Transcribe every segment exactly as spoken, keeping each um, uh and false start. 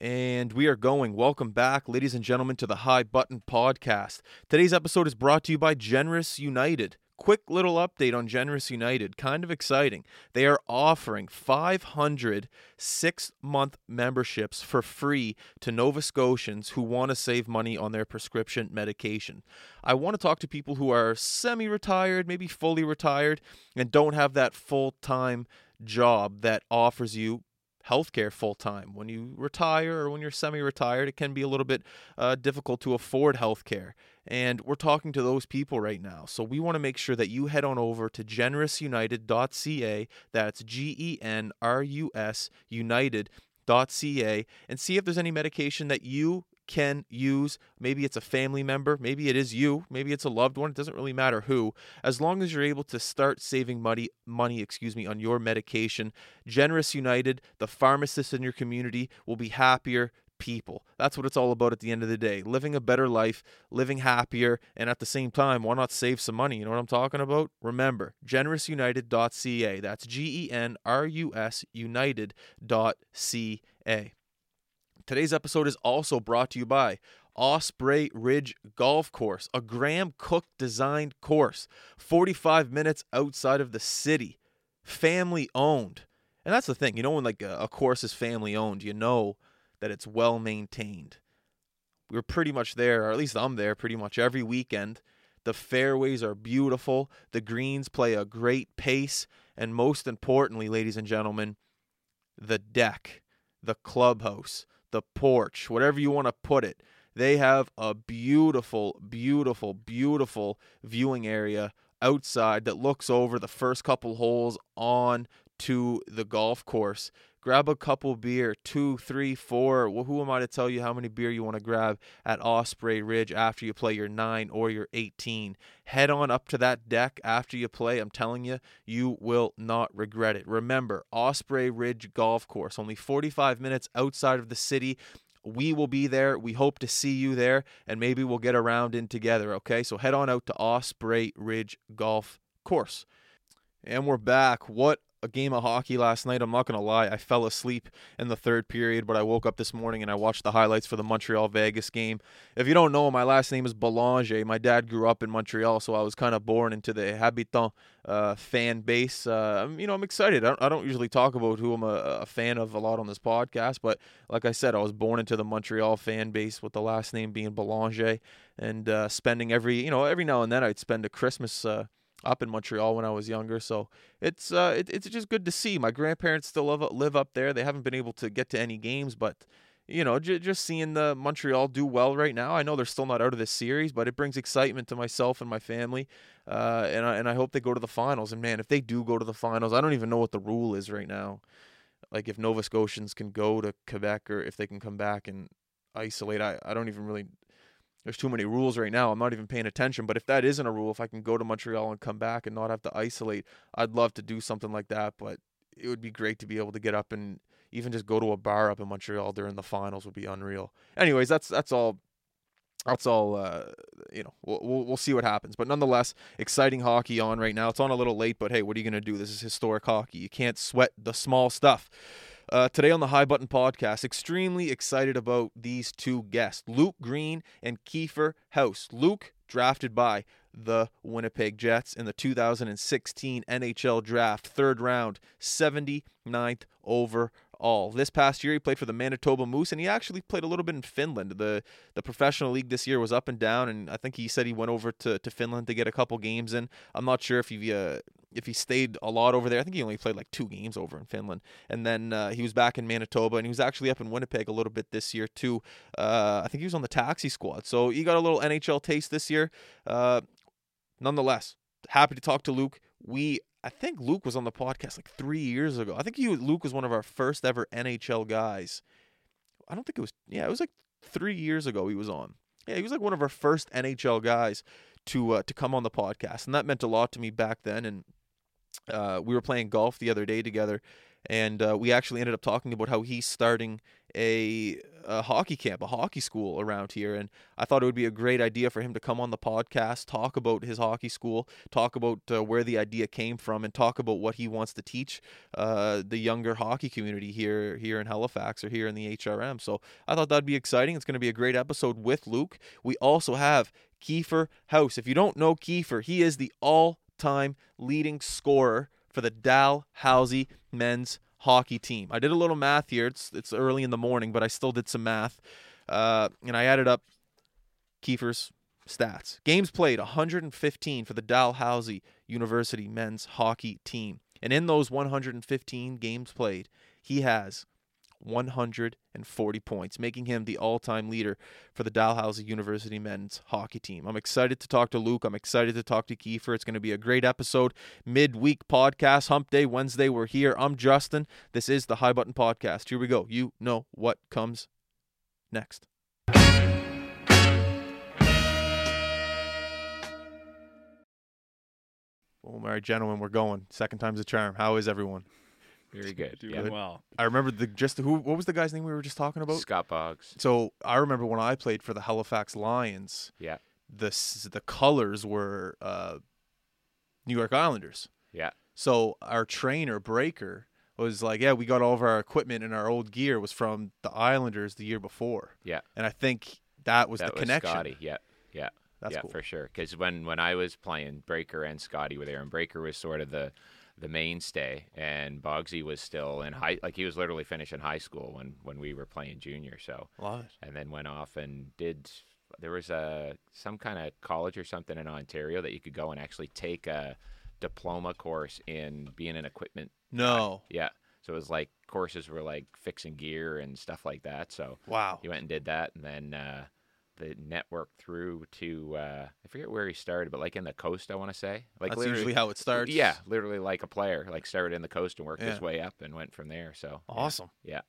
And we are going. Welcome back, ladies and gentlemen, to the High Button Podcast. Today's episode is brought to you by Genrus United. Quick little update on Genrus United. Kind of exciting. They are offering five hundred six-month memberships for free to Nova Scotians who want to save money on their prescription medication. I want to talk to people who are semi-retired, maybe fully retired, and don't have that full-time job that offers you healthcare full-time. When you retire or when you're semi-retired, it can be a little bit uh, difficult to afford healthcare. And we're talking to those people right now. So we want to make sure that you head on over to genrus united dot c a, that's G E N R U S united dot c a, and see if there's any medication that you can use. Maybe it's a family member, maybe it is you, maybe it's a loved one. It doesn't really matter who. As long as you're able to start saving money, money, excuse me, on your medication, Genrus United, the pharmacists in your community, will be happier people. That's what it's all about at the end of the day. Living a better life, living happier, and at the same time, why not save some money? You know what I'm talking about? Remember, genrus united dot c a. That's G E N R U S united dot c a. Today's episode is also brought to you by Osprey Ridge Golf Course, a Graham Cook-designed course, forty-five minutes outside of the city, family-owned. And that's the thing. You know, when like a, a course is family-owned, you know that it's well-maintained. We're pretty much there, or at least I'm there pretty much every weekend. The fairways are beautiful. The greens play a great pace. And most importantly, ladies and gentlemen, the deck, the clubhouse, the porch, whatever you want to put it. They have a beautiful, beautiful, beautiful viewing area outside that looks over the first couple holes on to the golf course. Grab a couple beer, two, three, four. Well, who am I to tell you how many beer you want to grab at Osprey Ridge after you play your nine or your eighteen? Head on up to that deck after you play. I'm telling you, you will not regret it. Remember, Osprey Ridge Golf Course, only forty-five minutes outside of the city. We will be there. We hope to see you there, and maybe we'll get a round in together, okay? So head on out to Osprey Ridge Golf Course. And we're back. What a game of hockey last night. I'm not going to lie. I fell asleep in the third period, but I woke up this morning and I watched the highlights for the Montreal-Vegas game. If you don't know, my last name is Belanger. My dad grew up in Montreal, so I was kind of born into the Habitant uh, fan base. Uh, you know, I'm excited. I don't, I don't usually talk about who I'm a, a fan of a lot on this podcast, but like I said, I was born into the Montreal fan base with the last name being Belanger, and uh, spending every, you know, every now and then I'd spend a Christmas uh up in Montreal when I was younger, so it's uh, it, it's just good to see. My grandparents still live, live up there. They haven't been able to get to any games, but you know, j- just seeing the Montreal do well right now. I know they're still not out of this series, but it brings excitement to myself and my family, uh, and I, and I hope they go to the finals. And man, if they do go to the finals, I don't even know what the rule is right now. Like if Nova Scotians can go to Quebec or if they can come back and isolate, I, I don't even really. There's too many rules right now. I'm not even paying attention. But if that isn't a rule, if I can go to Montreal and come back and not have to isolate, I'd love to do something like that. But it would be great to be able to get up and even just go to a bar up in Montreal during the finals would be unreal. Anyways, that's that's all. That's all. Uh, you know, we'll, we'll we'll see what happens. But nonetheless, exciting hockey on right now. It's on a little late, but hey, what are you gonna do? This is historic hockey. You can't sweat the small stuff. Uh, today on the High Button Podcast, extremely excited about these two guests, Luke Green and Kiefer House. Luke, drafted by the Winnipeg Jets in the two thousand sixteen N H L Draft, third round, seventy-ninth overall. This past year, he played for the Manitoba Moose, and he actually played a little bit in Finland. The The professional league this year was up and down, and I think he said he went over to, to Finland to get a couple games in. I'm not sure if he... Uh, if he stayed a lot over there. I think he only played like two games over in Finland. And then uh, he was back in Manitoba, and he was actually up in Winnipeg a little bit this year too. Uh, I think he was on the taxi squad. So he got a little N H L taste this year. Uh, nonetheless, happy to talk to Luke. We, I think Luke was on the podcast like three years ago. I think he, Luke was one of our first ever N H L guys. I don't think it was, yeah, it was like three years ago he was on. Yeah, he was like one of our first N H L guys to uh, to come on the podcast. And that meant a lot to me back then. And Uh, we were playing golf the other day together, And uh, we actually ended up talking about how he's starting a, a hockey camp, a hockey school around here. And I thought it would be a great idea for him to come on the podcast, talk about his hockey school, talk about uh, where the idea came from, and talk about what he wants to teach uh, the younger hockey community here here in Halifax or here in the H R M. So I thought that'd be exciting. It's going to be a great episode with Luke. We also have Kiefer House. If you don't know Kiefer, he is the all-time leading scorer for the Dalhousie men's hockey team. I did a little math here. It's it's early in the morning, but I still did some math. Uh, and I added up Kiefer's stats. Games played, one hundred fifteen for the Dalhousie University men's hockey team. And in those one hundred fifteen games played, he has one hundred forty points, making him the all-time leader for the Dalhousie University men's hockey team. I'm excited to talk to Luke. I'm excited to talk to Kiefer. It's going to be a great episode. Midweek podcast, hump day, Wednesday. We're here. I'm Justin. This is the High Button Podcast. Here we go. You know what comes next. Well, my gentlemen, we're going. Second time's a charm. How is everyone? Very good. Doing yeah. well. I remember the just the, who. What was the guy's name we were just talking about? Scott Boggs. So I remember when I played for the Halifax Lions. Yeah. The the colors were uh, New York Islanders. Yeah. So our trainer Breaker was like, "Yeah, we got all of our equipment and our old gear was from the Islanders the year before." Yeah. And I think that was that the was connection. Scotty. Yeah. Yeah. That's yeah, cool. for sure. Because when when I was playing, Breaker and Scotty were there, and Breaker was sort of the the mainstay, and Boggsy was still in high, like he was literally finishing high school when, when we were playing junior. So, Love. and then went off and did, there was a, some kind of college or something in Ontario that you could go and actually take a diploma course in being an equipment. No. Guy. Yeah. So it was like courses were like fixing gear and stuff like that. So wow. he went and did that. And then, uh, the network through to uh I forget where he started, but like in the coast, I want to say. Like that's usually how it starts. Yeah, literally like a player, like started in the coast and worked yeah. his way up and went from there. So awesome. Yeah.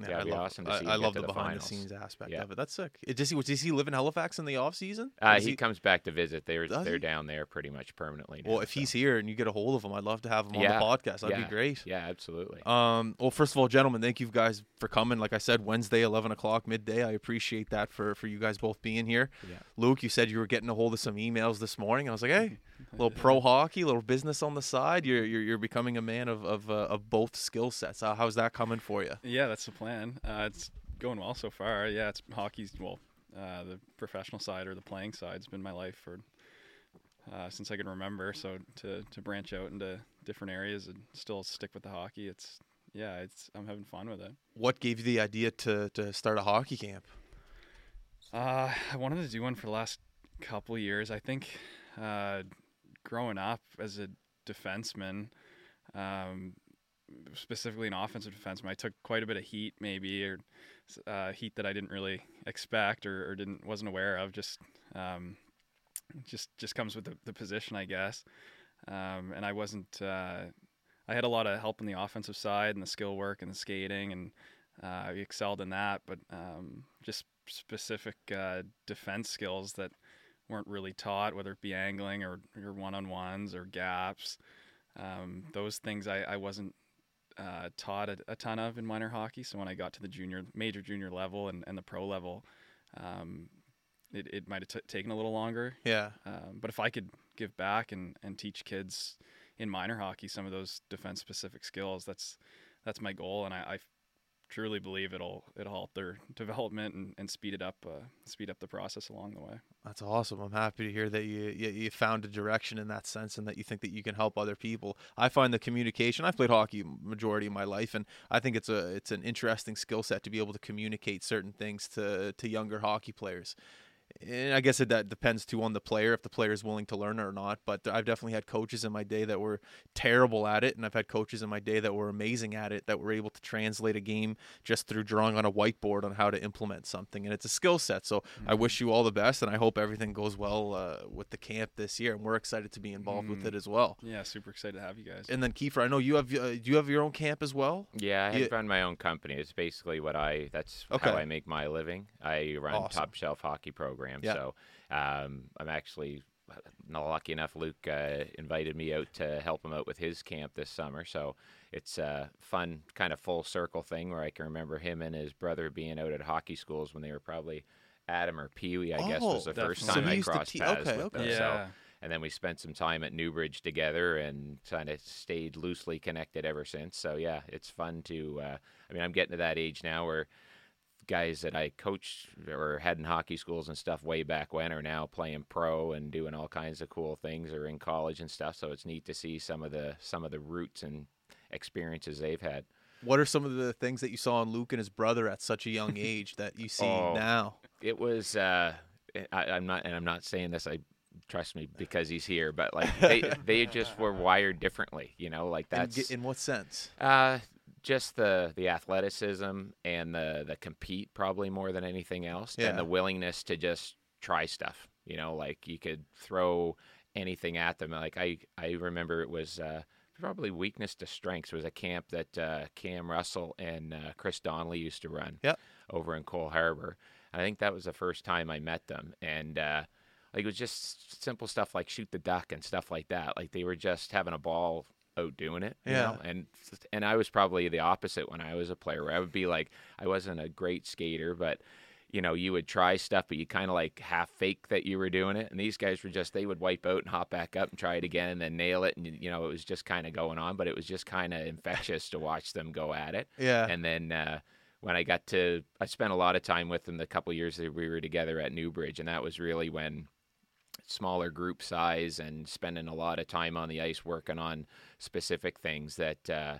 Yeah, yeah I love, awesome to see I, I love the, the behind finals. the scenes aspect yeah. of it. That's sick. Does he does he live in Halifax in the off season? Uh, he, he comes back to visit. They're they're he? down there pretty much permanently. Now, well, if so. he's here and you get a hold of him, I'd love to have him yeah. on the podcast. That'd yeah. be great. Yeah, absolutely. Um, well, first of all, gentlemen, thank you guys for coming. Like I said, Wednesday, eleven o'clock midday. I appreciate that for for you guys both being here. Yeah. Luke, you said you were getting a hold of some emails this morning. I was like, hey, a little pro hockey, a little business on the side. You're you're, you're becoming a man of of, uh, of both skill sets. How, how's that coming for you? Yeah, that's the plan. Uh, it's going well so far. Yeah, it's hockey's well, uh, the professional side or the playing side's been my life for uh, since I can remember. So to to branch out into different areas and still stick with the hockey, it's yeah, it's I'm having fun with it. What gave you the idea to to start a hockey camp? Uh, I wanted to do one for the last couple years. I think uh, growing up as a defenseman. Um, specifically an offensive defenseman, I took quite a bit of heat maybe, or uh, heat that I didn't really expect or, or didn't wasn't aware of, just um, just just comes with the, the position, I guess. Um, and I wasn't, uh, I had a lot of help on the offensive side and the skill work and the skating, and uh, I excelled in that, but um, just specific uh, defense skills that weren't really taught, whether it be angling or your one-on-ones or gaps. Um, those things I, I wasn't Uh, taught a, a ton of in minor hockey. So when I got to the junior, major junior level and, and the pro level, um, it, it might have t- taken a little longer. Yeah. Um, but if I could give back and, and teach kids in minor hockey some of those defense-specific skills, that's that's my goal, and I, I truly believe it'll it'll help their development and, and speed it up uh, speed up the process along the way. That's awesome. I'm happy to hear that you, you you found a direction in that sense and that you think that you can help other people. I find the communication, I've played hockey majority of my life, and I think it's a it's an interesting skill set to be able to communicate certain things to to younger hockey players. And I guess it, that depends too on the player, if the player is willing to learn or not. But I've definitely had coaches in my day that were terrible at it, and I've had coaches in my day that were amazing at it, that were able to translate a game just through drawing on a whiteboard on how to implement something. And it's a skill set. So mm-hmm. I wish you all the best, and I hope everything goes well uh, with the camp this year. And we're excited to be involved mm-hmm. with it as well. Yeah, super excited to have you guys. And then Kiefer, I know you have uh, do you have your own camp as well? Yeah, I you... run my own company. It's basically what I that's okay. how I make my living. I run awesome. Top Shelf Hockey program. Yeah. So um, I'm actually Not lucky enough, Luke uh, invited me out to help him out with his camp this summer. So it's a fun kind of full circle thing where I can remember him and his brother being out at hockey schools when they were probably Adam or Pee Wee, I oh, guess, was the definitely. first time so I crossed te- paths okay, with okay. them. Yeah. So, and then we spent some time at Newbridge together and kind of stayed loosely connected ever since. So, yeah, it's fun to uh, – I mean, I'm getting to that age now where – guys that I coached or had in hockey schools and stuff way back when are now playing pro and doing all kinds of cool things or in college and stuff. So it's neat to see some of the some of the roots and experiences they've had. What are some of the things that you saw in Luke and his brother at such a young age that you see oh, now? It was uh, I, I'm not and I'm not saying this. I trust me because he's here, but like they they just were wired differently. You know, like that's in, in what sense? Uh, Just the, the athleticism and the, the compete probably more than anything else, yeah. and the willingness to just try stuff. You know, like you could throw anything at them. Like I, I remember it was uh, probably weakness to strengths. It was a camp that uh, Cam Russell and uh, Chris Donnelly used to run yep. over in Cole Harbor. And I think that was the first time I met them. And uh, like it was just simple stuff like shoot the duck and stuff like that. Like they were just having a ball out doing it, yeah, you know? and and I was probably the opposite when I was a player, where I would be like, I wasn't a great skater, but you know, you would try stuff, but you kind of like half fake that you were doing it, and these guys were just, they would wipe out and hop back up and try it again and then nail it, and you know, it was just kind of going on, but it was just kind of infectious to watch them go at it. Yeah. And then uh when I got to, I spent a lot of time with them the couple years that we were together at Newbridge, and that was really when smaller group size and spending a lot of time on the ice working on specific things that uh,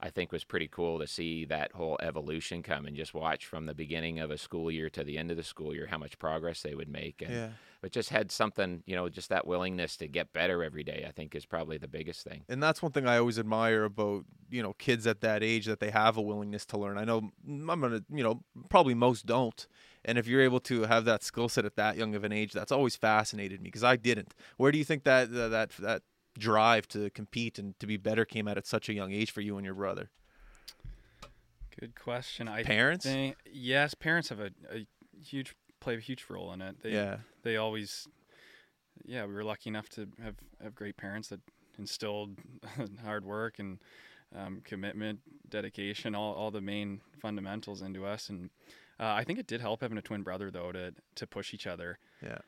I think was pretty cool to see that whole evolution come and just watch from the beginning of a school year to the end of the school year how much progress they would make. And yeah. But just had something, you know, just that willingness to get better every day, I think, is probably the biggest thing. And that's one thing I always admire about, you know, kids at that age, that they have a willingness to learn. I know I'm going to, you know, probably most don't. And if you're able to have that skill set at that young of an age, that's always fascinated me because I didn't. Where do you think that uh, that that drive to compete and to be better came out at such a young age for you and your brother? Good question. I parents? Think, yes, parents have a, a huge play a huge role in it. They, yeah. They always. Yeah, we were lucky enough to have, have great parents that instilled hard work and um, commitment, dedication, all all the main fundamentals into us. And Uh, I think it did help having a twin brother, though, to to push each other. Yeah,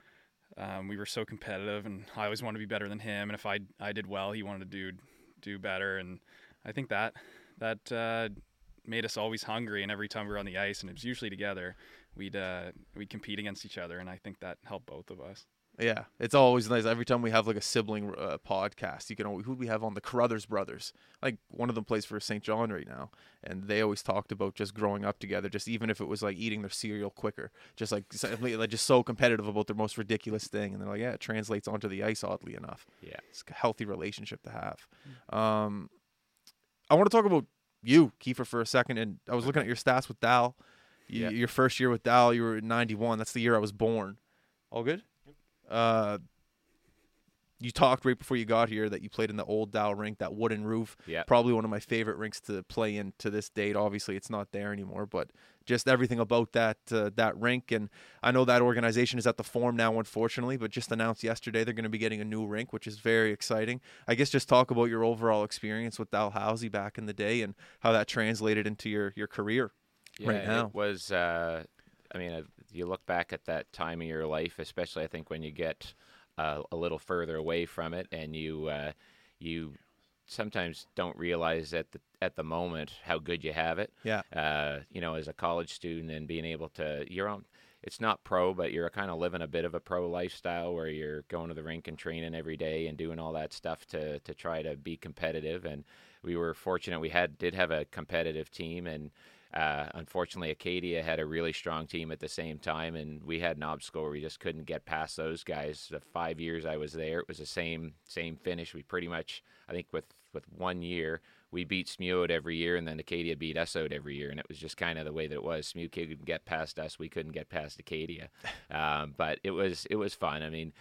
um, we were so competitive, and I always wanted to be better than him. And if I I did well, he wanted to do do better. And I think that that uh, made us always hungry. And every time we were on the ice, and it was usually together, we'd uh, we'd compete against each other. And I think that helped both of us. Yeah, it's always nice. Every time we have like a sibling uh, podcast, you can always, who do we have on? The Carruthers brothers. Like one of them plays for Saint John right now, and they always talked about just growing up together, just even if it was like eating their cereal quicker, just like, like just so competitive about their most ridiculous thing. And they're like, yeah, it translates onto the ice, oddly enough. Yeah. It's a healthy relationship to have. Mm-hmm. Um, I want to talk about you, Kiefer, for a second. And I was looking at your stats with Dal. Yeah. Your first year with Dal, you were at ninety-one. That's the year I was born. All good? Uh, you talked right before you got here that you played in the old Dow rink, that wooden roof. Yeah. Probably one of my favorite rinks to play in to this date. Obviously, it's not there anymore, but just everything about that uh, that rink. And I know that organization is at the Forum now, unfortunately, but just announced yesterday they're going to be getting a new rink, which is very exciting. I guess just talk about your overall experience with Dalhousie back in the day and how that translated into your, your career yeah, right now. It was, uh, I mean, I've you look back at that time of your life, especially I think when you get uh, a little further away from it, and you uh, you sometimes don't realize at the at the moment how good you have it. Yeah. Uh, you know, as a college student and being able to your own, it's not pro, but you're kind of living a bit of a pro lifestyle where you're going to the rink and training every day and doing all that stuff to to try to be competitive. And we were fortunate we had did have a competitive team and. Uh, unfortunately, Acadia had a really strong team at the same time, and we had an obstacle where we just couldn't get past those guys. The five years I was there, it was the same same finish. We pretty much, I think with, with one year, we beat S M U out every year, and then Acadia beat us out every year, and it was just kind of the way that it was. S M U couldn't get past us. We couldn't get past Acadia. Um, but it was it was fun. I mean,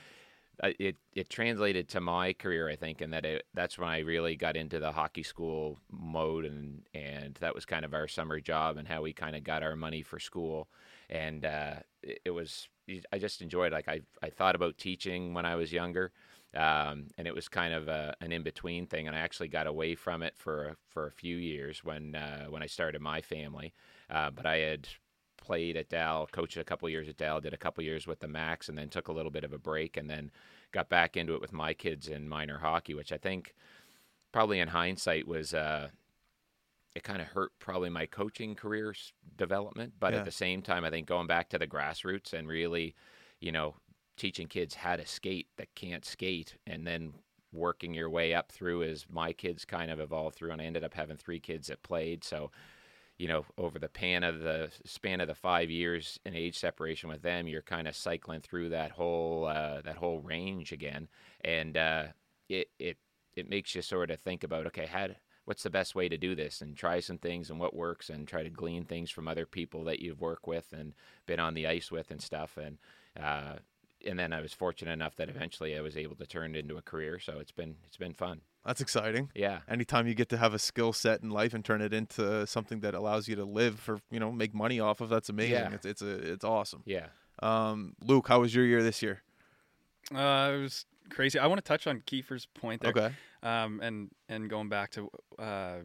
it it translated to my career, I think, and that it, that's when I really got into the hockey school mode, and and that was kind of our summer job and how we kind of got our money for school. And uh, it, it was, I just enjoyed, like I, I thought about teaching when I was younger, um, and it was kind of a, an in-between thing, and I actually got away from it for for a few years when uh, when I started my family, uh, but I had played at Dal, coached a couple years at Dal, did a couple years with the Max, and then took a little bit of a break, and then got back into it with my kids in minor hockey, which I think probably in hindsight was, uh, it kind of hurt probably my coaching career development. But yeah. At the same time, I think going back to the grassroots and really, you know, teaching kids how to skate that can't skate, and then working your way up through as my kids kind of evolved through, and I ended up having three kids that played. So, you know, over the pan of the span of the five years in age separation with them, you're kind of cycling through that whole uh, that whole range again, and uh, it it it makes you sort of think about, okay, how what's the best way to do this, and try some things and what works, and try to glean things from other people that you've worked with and been on the ice with and stuff, and uh, and then I was fortunate enough that eventually I was able to turn it into a career, so it's been it's been fun. That's exciting. Yeah. Anytime you get to have a skill set in life and turn it into something that allows you to live for, you know, make money off of, that's amazing. Yeah. It's it's a, it's awesome. Yeah. Um, Luke, how was your year this year? Uh, it was crazy. I want to touch on Kiefer's point there. Okay. Um, and and going back to uh,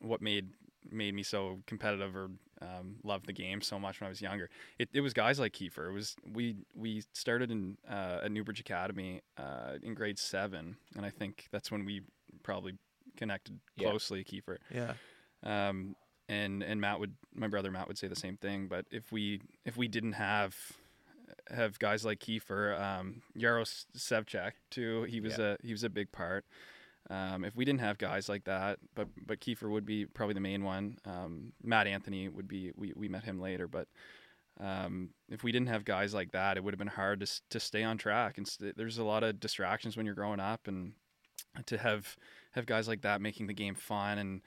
what made made me so competitive or um, loved the game so much when I was younger. It it was guys like Kiefer. It was we we started in uh, at Newbridge Academy uh, in grade seven, and I think that's when we probably connected closely, yeah. Kiefer. Yeah. Um, and, and Matt would, my brother Matt would say the same thing, but if we, if we didn't have, have guys like Kiefer, um, Yaros Sevcek too, he was yeah. a, he was a big part. Um, if we didn't have guys like that, but, but Kiefer would be probably the main one. Um, Matt Anthony would be, we, we met him later, but, um, if we didn't have guys like that, it would have been hard to, to stay on track. And st- there's a lot of distractions when you're growing up, and to have have guys like that making the game fun and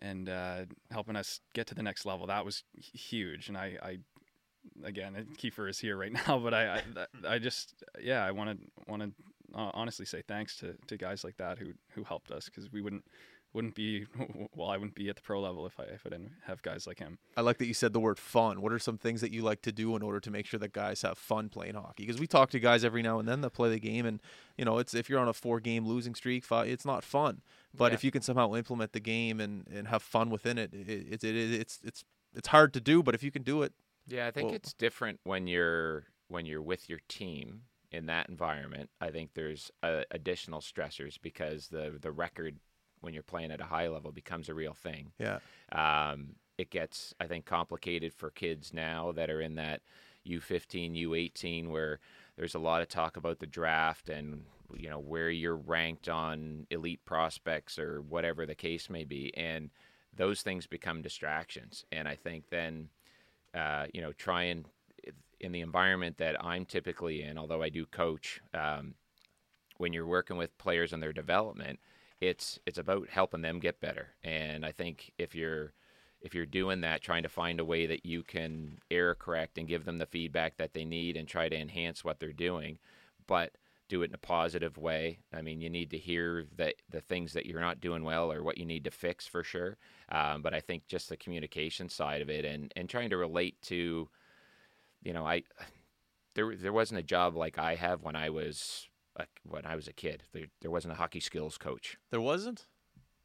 and uh, helping us get to the next level, that was huge. And I, I again, Kiefer is here right now, but I I, I just yeah, I want to want to honestly say thanks to, to guys like that who who helped us, because we wouldn't wouldn't be well, I wouldn't be at the pro level if I if I didn't have guys like him. I like that you said the word fun. What are some things that you like to do in order to make sure that guys have fun playing hockey? Because we talk to guys every now and then that play the game, and you know, it's if you're on a four-game losing streak, it's not fun. But yeah. If you can somehow implement the game and, and have fun within it, it, it, it it's it's it's hard to do. But if you can do it, yeah, I think well, it's different when you're when you're with your team in that environment. I think there's uh, additional stressors because the the record, when you're playing at a high level, becomes a real thing. Yeah. Um, it gets, I think, complicated for kids now that are in that U fifteen, U eighteen, where there's a lot of talk about the draft and, you know, where you're ranked on elite prospects or whatever the case may be. And those things become distractions. And I think then, uh, you know, trying in the environment that I'm typically in, although I do coach, um, when you're working with players and their development, It's it's about helping them get better. And I think if you're if you're doing that, trying to find a way that you can error correct and give them the feedback that they need and try to enhance what they're doing, but do it in a positive way. I mean, you need to hear that the things that you're not doing well or what you need to fix for sure. Um, but I think just the communication side of it and, and trying to relate to, you know, I there there wasn't a job like I have when I was Uh, when I was a kid. There, there wasn't a hockey skills coach. There wasn't?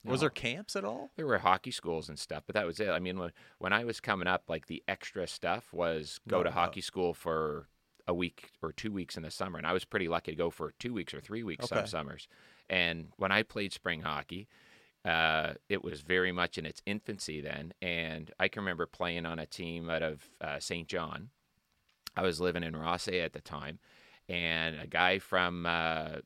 No. Was there camps at all? There were hockey schools and stuff, but that was it. I mean, when, when I was coming up, like the extra stuff was go no, to no. hockey school for a week or two weeks in the summer, and I was pretty lucky to go for two weeks or three weeks okay. some summers. And when I played spring hockey, uh, it was very much in its infancy then, and I can remember playing on a team out of uh, Saint John. I was living in Rossay at the time, and a guy from uh,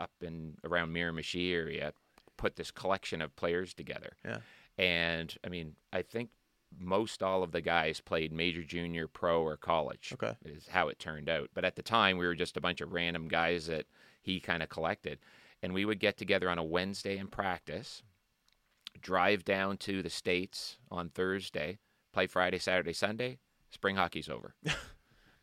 up in around Miramichi area put this collection of players together. Yeah. And, I mean, I think most all of the guys played major, junior, pro, or college okay. is how it turned out. But at the time, we were just a bunch of random guys that he kind of collected. And we would get together on a Wednesday and practice, drive down to the States on Thursday, play Friday, Saturday, Sunday, spring hockey's over.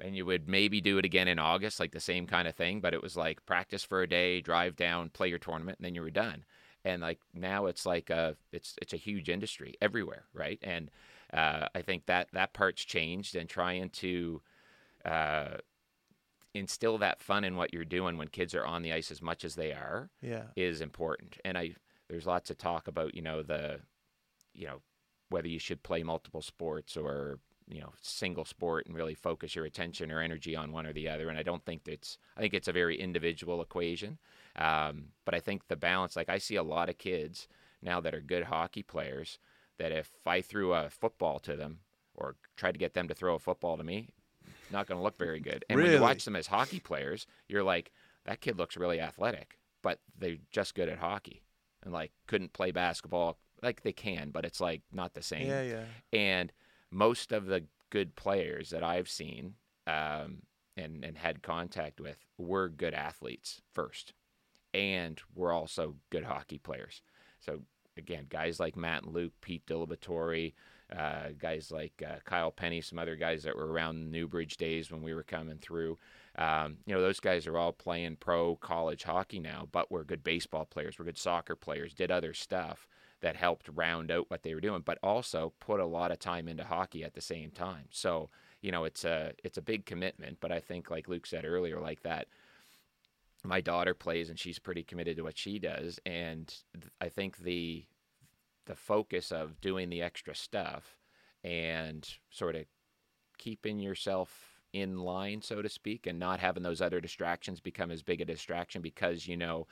and you would maybe do it again in August, like the same kind of thing. But it was like practice for a day, drive down, play your tournament, and then you were done. And like now it's like a, it's it's a huge industry everywhere, right? And uh, I think that that part's changed, and trying to uh, instill that fun in what you're doing when kids are on the ice as much as they are yeah. is important. And I there's lots of talk about, you know, the, you know, whether you should play multiple sports or, you know, single sport and really focus your attention or energy on one or the other. And I don't think that's, I think it's a very individual equation. Um, but I think the balance, like I see a lot of kids now that are good hockey players that if I threw a football to them or tried to get them to throw a football to me, it's not going to look very good. And really? When you watch them as hockey players, you're like, that kid looks really athletic, but they're just good at hockey and like couldn't play basketball. Like they can, but it's like not the same. Yeah, yeah. And most of the good players that I've seen um, and, and had contact with were good athletes first, and were also good hockey players. So, again, guys like Matt and Luke, Pete Dilibatori, uh, guys like uh, Kyle Penny, some other guys that were around Newbridge days when we were coming through. Um, you know, those guys are all playing pro college hockey now, but were good baseball players, were good soccer players, did other stuff that helped round out what they were doing, but also put a lot of time into hockey at the same time. So, you know, it's a, it's a big commitment, but I think like Luke said earlier, like that, my daughter plays and she's pretty committed to what she does. And th- I think the, the focus of doing the extra stuff and sort of keeping yourself in line, so to speak, and not having those other distractions become as big a distraction because, you know,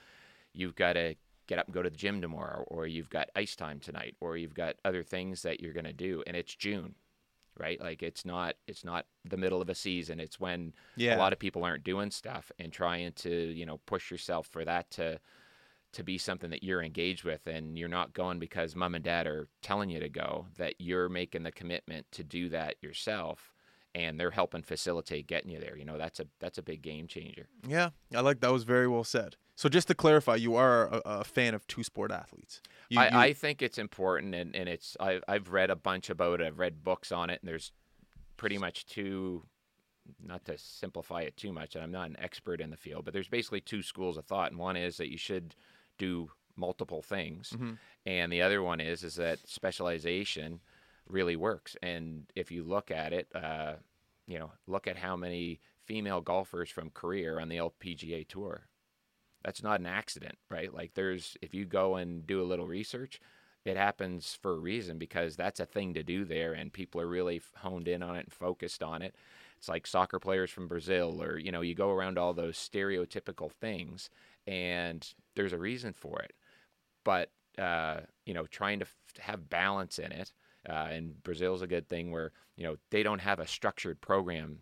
you've got to get up and go to the gym tomorrow, or you've got ice time tonight, or you've got other things that you're going to do. And it's June, right? Like it's not, it's not the middle of a season. It's when yeah. a lot of people aren't doing stuff, and trying to, you know, push yourself for that to, to be something that you're engaged with, and you're not going because mom and dad are telling you to go, that you're making the commitment to do that yourself. And they're helping facilitate getting you there. You know, that's a, that's a big game changer. Yeah. I like, that was very well said. So just to clarify, you are a, a fan of two-sport athletes. You, I, you... I think it's important, and, and it's I, I've read a bunch about it. I've read books on it, and there's pretty much two, not to simplify it too much, and I'm not an expert in the field, but there's basically two schools of thought, and one is that you should do multiple things, mm-hmm. and the other one is is that specialization really works. And if you look at it, uh, you know, look at how many female golfers from Korea on the L P G A Tour. That's not an accident, right? Like there's, if you go and do a little research, it happens for a reason, because that's a thing to do there, and people are really honed in on it and focused on it. It's like soccer players from Brazil, or, you know, you go around all those stereotypical things, and there's a reason for it. But, uh, you know, trying to f- have balance in it, uh, and Brazil's a good thing where, you know, they don't have a structured program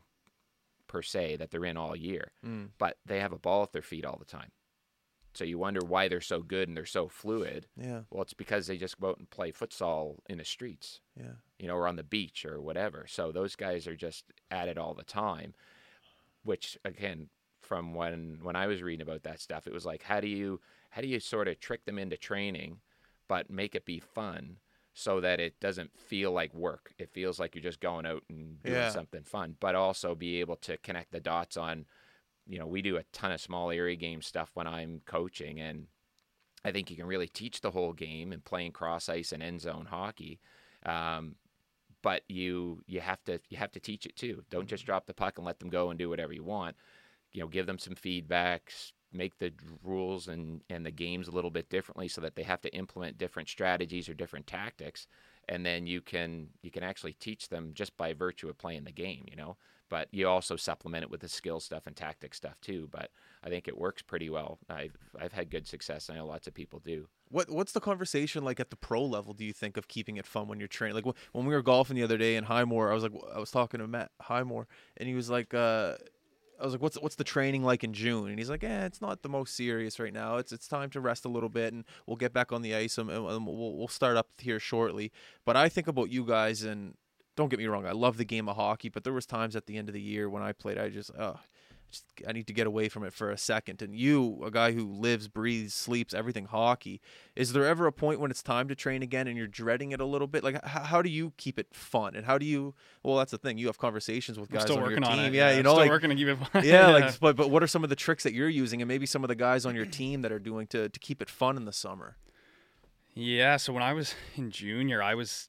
per se that they're in all year, mm. but they have a ball at their feet all the time. So you wonder why they're so good and they're so fluid. Yeah. Well, it's because they just go out and play futsal in the streets, yeah. you know, or on the beach or whatever. So those guys are just at it all the time, which, again, from when, when I was reading about that stuff, it was like, how do you how do you sort of trick them into training but make it be fun so that it doesn't feel like work? It feels like you're just going out and doing yeah. something fun, but also be able to connect the dots on, you know, we do a ton of small area game stuff when I'm coaching, and I think you can really teach the whole game and playing cross ice and end zone hockey. Um, but you you have to you have to teach it too. Don't just drop the puck and let them go and do whatever you want. You know, give them some feedbacks, make the rules and, and the games a little bit differently so that they have to implement different strategies or different tactics, and then you can you can actually teach them just by virtue of playing the game, you know. But you also supplement it with the skill stuff and tactic stuff too. But I think it works pretty well. I've I've had good success. I know lots of people do. What What's the conversation like at the pro level, do you think, of keeping it fun when you're training? Like wh- when we were golfing the other day in Highmore, I was like I was talking to Matt Highmore, and he was like, uh, I was like, what's what's the training like in June? And he's like, eh, it's not the most serious right now. It's it's time to rest a little bit, and we'll get back on the ice, and, and we'll we'll start up here shortly. But I think about you guys, and don't get me wrong, I love the game of hockey, but there was times at the end of the year when I played, I just, uh, just, I need to get away from it for a second. And you, a guy who lives, breathes, sleeps, everything hockey, is there ever a point when it's time to train again and you're dreading it a little bit? Like, h- how do you keep it fun? And how do you, well, that's the thing. You have conversations with guys still on working your team. On it. Yeah, yeah, you know, still like, working to keep it fun. Yeah, yeah, like, but, but what are some of the tricks that you're using and maybe some of the guys on your team that are doing to, to keep it fun in the summer? Yeah, so when I was in junior, I was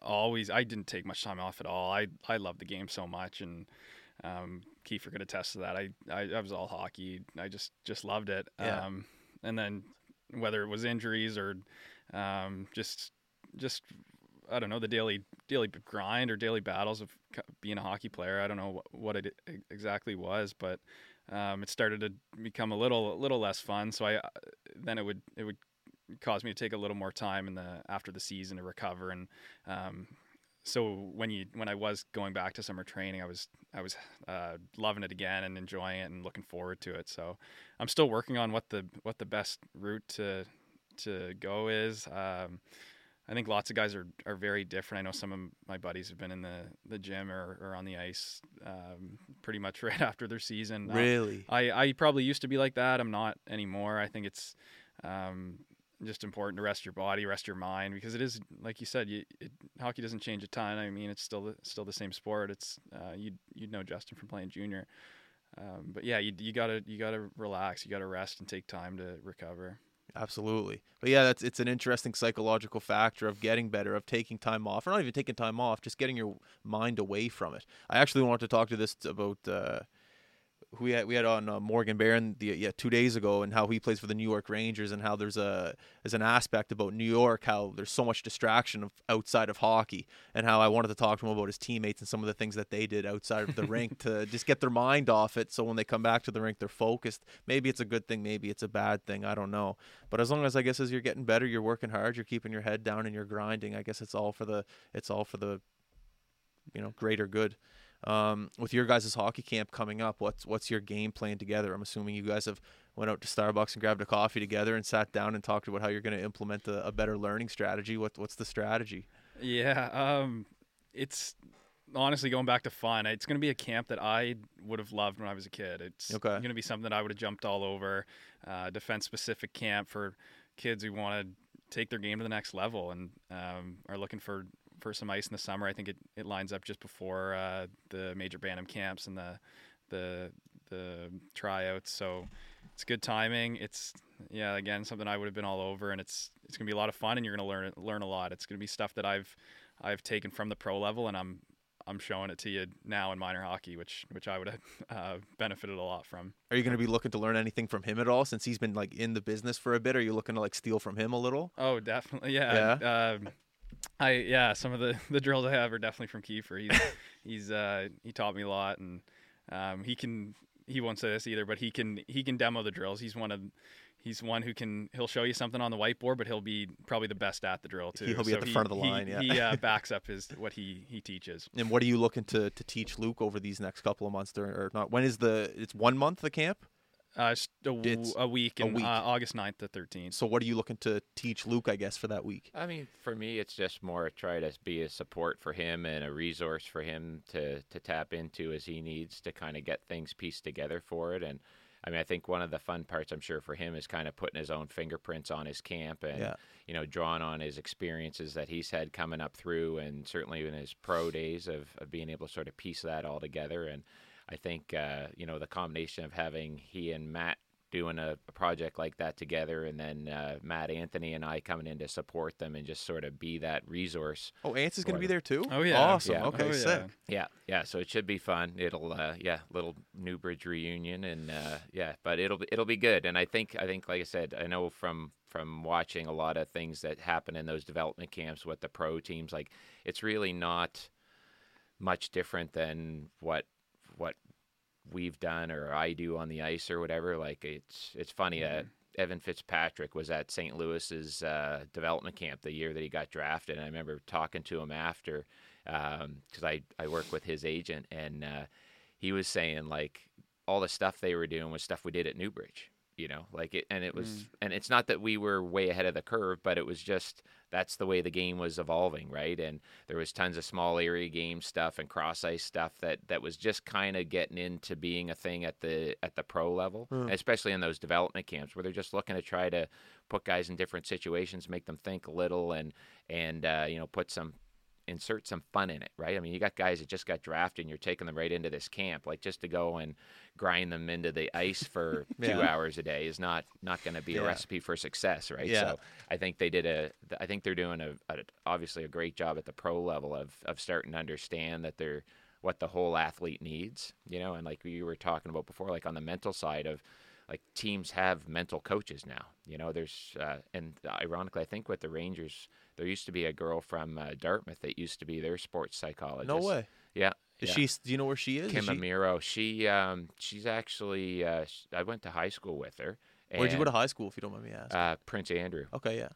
always, I didn't take much time off at all. I, I loved the game so much, and um, Kiefer could attest to that. I, I, I was all hockey. I just, just loved it. Yeah. Um, and then whether it was injuries or um, just, just I don't know, the daily daily grind or daily battles of being a hockey player, I don't know what, what it exactly was, but um, it started to become a little a little less fun. So I then it would it would. caused me to take a little more time in the after the season to recover, and um so when you when I was going back to summer training, I was I was uh loving it again and enjoying it and looking forward to it. So I'm still working on what the what the best route to to go is. um I think lots of guys are, are very different. I know some of my buddies have been in the, the gym or, or on the ice um, pretty much right after their season. Really? Uh, I I probably used to be like that. I'm not anymore. I think it's um just important to rest your body, rest your mind, because it is, like you said, you, it, hockey doesn't change a ton. I mean, it's still still the same sport. It's uh, you'd you'd know Justin from playing junior, um, but yeah, you you gotta you gotta relax, you gotta rest and take time to recover. Absolutely, but yeah, that's it's an interesting psychological factor of getting better, of taking time off, or not even taking time off, just getting your mind away from it. I actually want to talk to this about. Uh, We had we had on uh, Morgan Barron the, yeah two days ago, and how he plays for the New York Rangers, and how there's a there's an aspect about New York, how there's so much distraction of, outside of hockey, and how I wanted to talk to him about his teammates and some of the things that they did outside of the rink to just get their mind off it, so when they come back to the rink, they're focused. Maybe it's a good thing, maybe it's a bad thing, I don't know. But as long as I guess as you're getting better, you're working hard, you're keeping your head down, and you're grinding. I guess it's all for the it's all for the you know greater good. Um, with your guys' hockey camp coming up, what's what's your game plan together? I'm assuming you guys have went out to Starbucks and grabbed a coffee together and sat down and talked about how you're going to implement a, a better learning strategy. What what's the strategy? Yeah, um, it's honestly going back to fun. It's going to be a camp that I would have loved when I was a kid. It's okay. going to be something that I would have jumped all over. Uh, defense-specific camp for kids who want to take their game to the next level and um, are looking for – for some ice in the summer. I think it, it lines up just before uh, the major Bantam camps and the the the tryouts. So it's good timing. It's yeah, again, something I would have been all over, and it's it's gonna be a lot of fun, and you're gonna learn learn a lot. It's gonna be stuff that I've I've taken from the pro level, and I'm I'm showing it to you now in minor hockey, which which I would have uh, benefited a lot from. Are you going to be looking to learn anything from him at all, since he's been like in the business for a bit? Are you looking to like steal from him a little? Oh, definitely. Yeah. Yeah. Uh, I yeah, some of the, the drills I have are definitely from Kiefer. He's he's uh, he taught me a lot, and um, he can he won't say this either, but he can he can demo the drills. He's one of he's one who can he'll show you something on the whiteboard, but he'll be probably the best at the drill too. He'll be so at the he, front of the line. He, yeah, he uh, backs up his what he, he teaches. And what are you looking to, to teach Luke over these next couple of months? During, or not? When is the it's one month the camp? Uh, a, w- a week, in, a week. Uh, August ninth to thirteenth. So what are you looking to teach Luke, I guess, for that week? I mean, for me, it's just more try to be a support for him and a resource for him to, to tap into as he needs to kind of get things pieced together for it. And, I mean, I think one of the fun parts, I'm sure, for him is kind of putting his own fingerprints on his camp and, yeah. you know, drawing on his experiences that he's had coming up through and certainly in his pro days of, of being able to sort of piece that all together. And I think, uh, you know, the combination of having he and Matt doing a, a project like that together, and then uh, Matt Anthony and I coming in to support them and just sort of be that resource. Oh, Ants is going to be there too? Oh, yeah. Awesome. Yeah. Okay, oh, sick. Yeah. yeah, yeah. So it should be fun. It'll, uh, yeah, little Newbridge reunion, and uh, yeah, but it'll it'll be good. And I think, I think, like I said, I know from from watching a lot of things that happen in those development camps with the pro teams, like it's really not much different than what. what we've done or I do on the ice or whatever. Like it's it's funny, mm-hmm. uh, Evan Fitzpatrick was at Saint Louis's uh, development camp the year that he got drafted, and I remember talking to him after because um, I, I work with his agent, and uh, he was saying like all the stuff they were doing was stuff we did at Newbridge. you know, like it, and it was, mm. and it's not that we were way ahead of the curve, but it was just, that's the way the game was evolving. Right. And there was tons of small area game stuff and cross ice stuff that, that was just kind of getting into being a thing at the, at the pro level, mm. especially in those development camps where they're just looking to try to put guys in different situations, make them think a little and, and, uh, you know, put some, insert some fun in it, right? I mean, you got guys that just got drafted and you're taking them right into this camp, like just to go and grind them into the ice for yeah. two hours a day is not not going to be yeah. a recipe for success, right? Yeah. So I think they did a, I think they're doing a, a obviously a great job at the pro level of of starting to understand that they're what the whole athlete needs, you know, and like you were talking about before, like on the mental side of like teams have mental coaches now, you know, there's, uh, and ironically, I think with the Rangers, there used to be a girl from uh, Dartmouth that used to be their sports psychologist. No way. Yeah. Is yeah. she, do you know where she is? Kim is she... Amiro. She, um, she's actually, uh, I went to high school with her. And, where'd you go to high school, if you don't mind me asking? Uh, Prince Andrew. Okay. Yeah.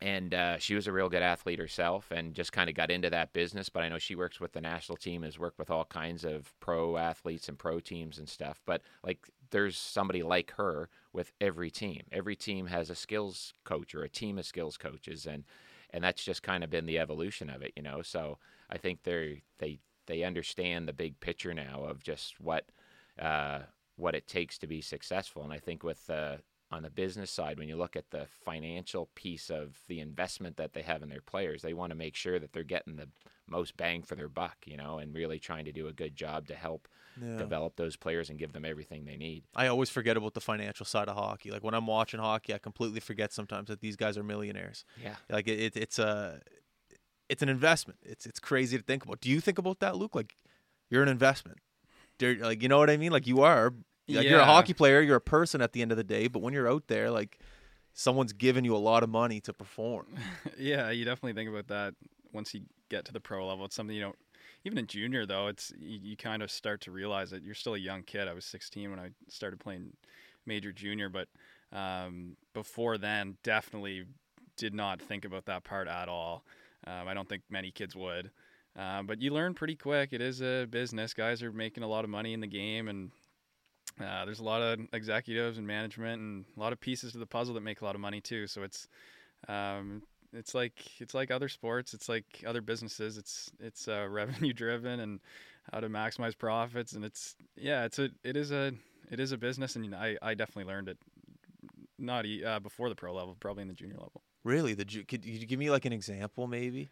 And uh, she was a real good athlete herself and just kind of got into that business. But I know she works with the national team, has worked with all kinds of pro athletes and pro teams and stuff. But, like, there's somebody like her with every team. Every team has a skills coach or a team of skills coaches. And, and that's just kind of been the evolution of it, you know. So I think they they they understand the big picture now of just what uh, what it takes to be successful. And I think with uh, – on the business side, when you look at the financial piece of the investment that they have in their players, they want to make sure that they're getting the most bang for their buck, you know, and really trying to do a good job to help yeah. develop those players and give them everything they need. I always forget about the financial side of hockey. Like when I'm watching hockey, I completely forget sometimes that these guys are millionaires. Yeah. Like it, it, it's a, it's an investment. It's, it's crazy to think about. Do you think about that, Luke? Like you're an investment. You're, like, you know what I mean? Like you are. Like yeah. You're a hockey player, you're a person at the end of the day, but when you're out there, like someone's giving you a lot of money to perform. Yeah, you definitely think about that once you get to the pro level. It's something you don't, even in junior though, it's you, you kind of start to realize that you're still a young kid. I was sixteen when I started playing major junior, but um, before then, definitely did not think about that part at all. Um, I don't think many kids would, uh, but you learn pretty quick. It is a business. Guys are making a lot of money in the game, and Uh, there's a lot of executives and management and a lot of pieces to the puzzle that make a lot of money too. So it's, um, it's like, it's like other sports. It's like other businesses. It's, it's uh, revenue driven and how to maximize profits. And it's, yeah, it's a, it is a, it is a business. And I, I definitely learned it not uh, before the pro level, probably in the junior level. Really? The ju- could you give me like an example maybe?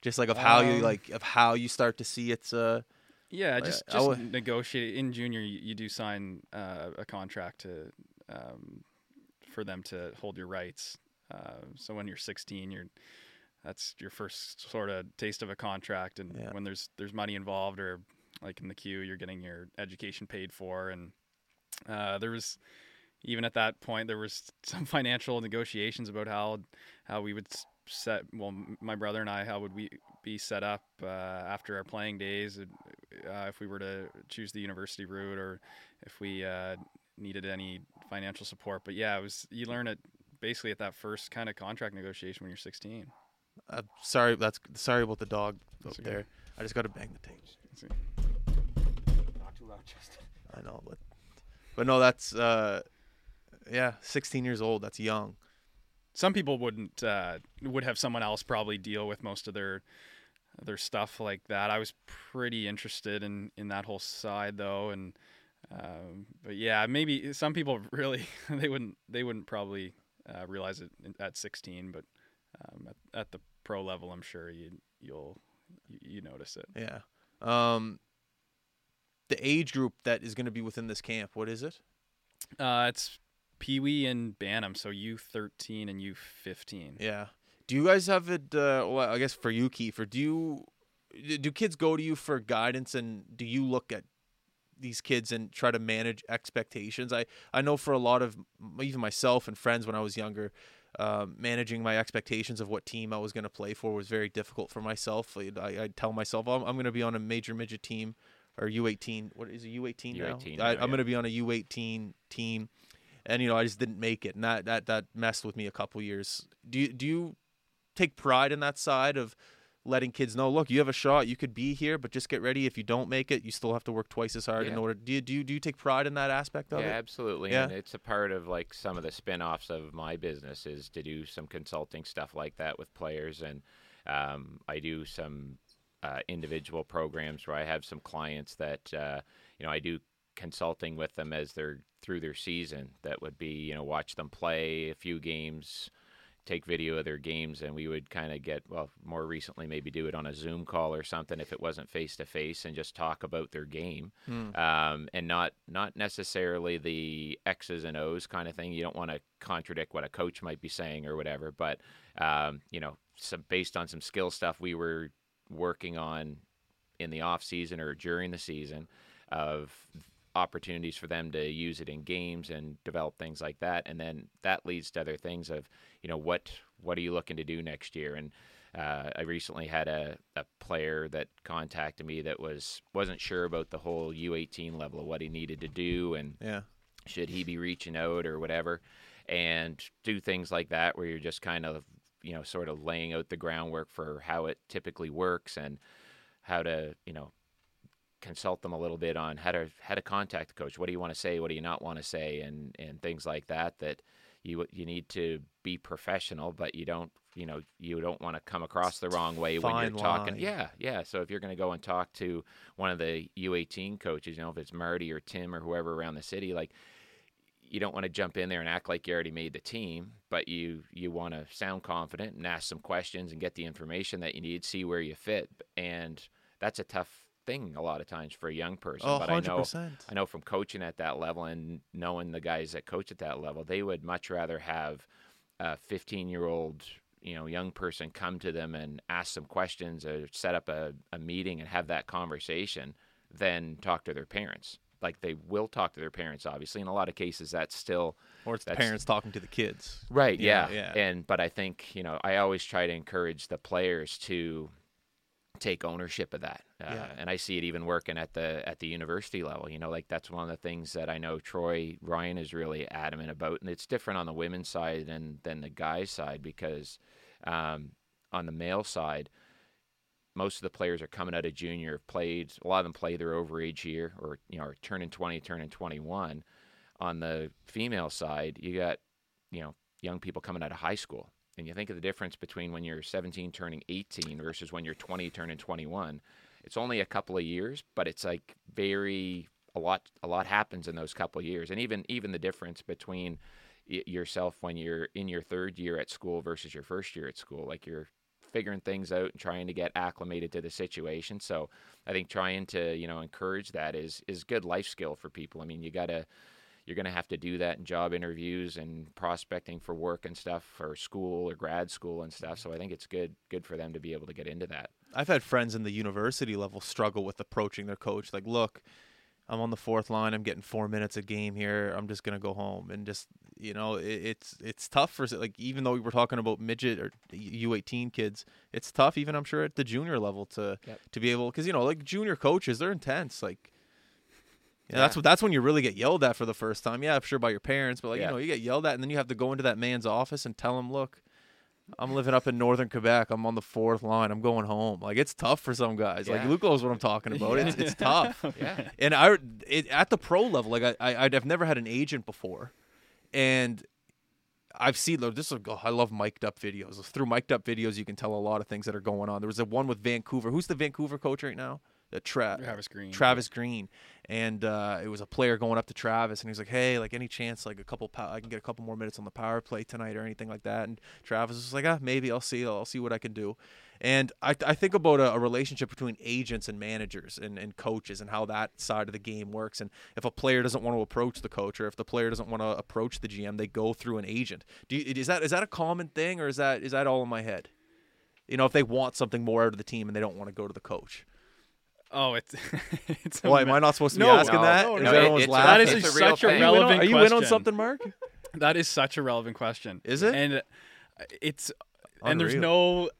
Just like of how um, you like, of how you start to see it's, uh, yeah, just, just oh. negotiate. In junior, you, you do sign uh, a contract to um, for them to hold your rights. Uh, so when you're sixteen, you're that's your first sort of taste of a contract. And yeah. when there's there's money involved, or like in the queue, you're getting your education paid for. And uh, there was even at that point there was some financial negotiations about how how we would set. Well, my brother and I, how would we be set up uh, after our playing days? It, Uh, if we were to choose the university route, or if we uh, needed any financial support. But yeah, it was you learn it basically at that first kind of contract negotiation when you're sixteen. Uh, sorry, that's sorry about the dog up okay. there. I just got to bang the tape. Not too loud, Justin. I know, but but no, that's uh, yeah, sixteen years old. That's young. Some people wouldn't uh, would have someone else probably deal with most of their. There's stuff like that. I was pretty interested in, in that whole side though. And, um, but yeah, maybe some people really, they wouldn't, they wouldn't probably uh, realize it at sixteen, but um, at, at the pro level, I'm sure you, you'll, you notice it. Yeah. Um, the age group that is going to be within this camp, what is it? Uh, it's Peewee and Bantam. So U thirteen and U fifteen. Yeah. Do you guys have it, uh, well, I guess for you, Kiefer, do you, do kids go to you for guidance, and do you look at these kids and try to manage expectations? I, I know for a lot of, even myself and friends when I was younger, um, managing my expectations of what team I was going to play for was very difficult for myself. I, I'd tell myself, oh, I'm, I'm going to be on a major midget team, or U eighteen, what is it, U eighteen now? U eighteen now I, I'm yeah. going to be on a U eighteen team, and, you know, I just didn't make it, and that, that, that messed with me a couple years. Do you, do you... take pride in that side of letting kids know, look, you have a shot, you could be here, but just get ready. If you don't make it, you still have to work twice as hard yeah. in order. Do you, do you, do you take pride in that aspect of yeah, it? Yeah, absolutely. Yeah. And it's a part of like some of the spin-offs of my business is to do some consulting stuff like that with players. And um, I do some uh, individual programs where I have some clients that, uh, you know, I do consulting with them as they're through their season. That would be, you know, watch them play a few games, take video of their games, and we would kind of get, well, more recently maybe do it on a Zoom call or something if it wasn't face-to-face, and just talk about their game. Mm. Um, and not not necessarily the X's and O's kind of thing. You don't want to contradict what a coach might be saying or whatever, but, um, you know, some, based on some skill stuff we were working on in the off-season or during the season, of opportunities for them to use it in games and develop things like that. And then that leads to other things of, you know, what what are you looking to do next year? And uh, I recently had a, a player that contacted me that was wasn't sure about the whole U eighteen level of what he needed to do, and yeah. should he be reaching out or whatever, and do things like that where you're just kind of, you know, sort of laying out the groundwork for how it typically works and how to, you know, consult them a little bit on how to how to contact the coach. What do you want to say? What do you not want to say? And and things like that. That you you need to be professional, but you don't you know you don't want to come across the wrong way when you're talking. Yeah, yeah. So if you're going to go and talk to one of the U eighteen coaches, you know, if it's Marty or Tim or whoever around the city, like, you don't want to jump in there and act like you already made the team, but you you want to sound confident and ask some questions and get the information that you need, see where you fit, and that's a tough thing a lot of times for a young person. Oh, but I know I know from coaching at that level and knowing the guys that coach at that level, they would much rather have a fifteen year old, you know, young person come to them and ask some questions or set up a, a meeting and have that conversation than talk to their parents. Like, they will talk to their parents, obviously. In a lot of cases, that's still... Or it's the parents talking to the kids. Right, yeah. yeah. yeah. And but I think, you know, I always try to encourage the players to take ownership of that. Uh, yeah. And I see it even working at the at the university level. You know, like, that's one of the things that I know Troy Ryan is really adamant about. And it's different on the women's side than, than the guys' side, because um, on the male side, most of the players are coming out of junior, played, a lot of them play their overage year, or, you know, are turning twenty, turning twenty-one. On the female side, you got, you know, young people coming out of high school. And you think of the difference between when you're seventeen turning eighteen versus when you're twenty turning twenty-one. It's only a couple of years, but it's like very a lot a lot happens in those couple of years. And even even the difference between y- yourself when you're in your third year at school versus your first year at school, like, you're figuring things out and trying to get acclimated to the situation. So I think trying to, you know, encourage that is is good life skill for people. I mean, you got to you're going to have to do that in job interviews and prospecting for work and stuff, for school or grad school and stuff. So I think it's good good for them to be able to get into that. I've had friends in the university level struggle with approaching their coach. Like, look, I'm on the fourth line. I'm getting four minutes a game here. I'm just going to go home. And just, you know, it, it's it's tough for, like, even though we were talking about midget or U eighteen kids, it's tough even, I'm sure, at the junior level to, yep. to be able, because, you know, like, junior coaches, they're intense. Like, Yeah. That's what. That's when you really get yelled at for the first time. Yeah, I'm sure by your parents, but like yeah. you know, you get yelled at, and then you have to go into that man's office and tell him, "Look, I'm living up in northern Quebec. I'm on the fourth line. I'm going home." Like, it's tough for some guys. Yeah. Like, Luke knows what I'm talking about. Yeah. It's it's tough. yeah. And I it, at the pro level, like I, I I've never had an agent before, and I've seen this. Is, oh, I love mic'd up videos. Through mic'd up videos, you can tell a lot of things that are going on. There was a one with Vancouver. Who's the Vancouver coach right now? The tra- Travis Green. Travis Green. And uh, it was a player going up to Travis, and he was like, hey, like, any chance, like, a couple, pow- I can get a couple more minutes on the power play tonight or anything like that? And Travis was like, ah, maybe I'll see. I'll see what I can do. And I, I think about a, a relationship between agents and managers and, and coaches and how that side of the game works. And if a player doesn't want to approach the coach, or if the player doesn't want to approach the G M, they go through an agent. Do you, is that is that a common thing, or is that is that all in my head? You know, if they want something more out of the team and they don't want to go to the coach. Oh, it's. it's Why am I not supposed to be no, asking no, that? No, is no, everyone's it, laughing? That is a such a relevant question. Are you question. in on something, Mark? That is such a relevant question. Is it? And it's Unreal. and there's no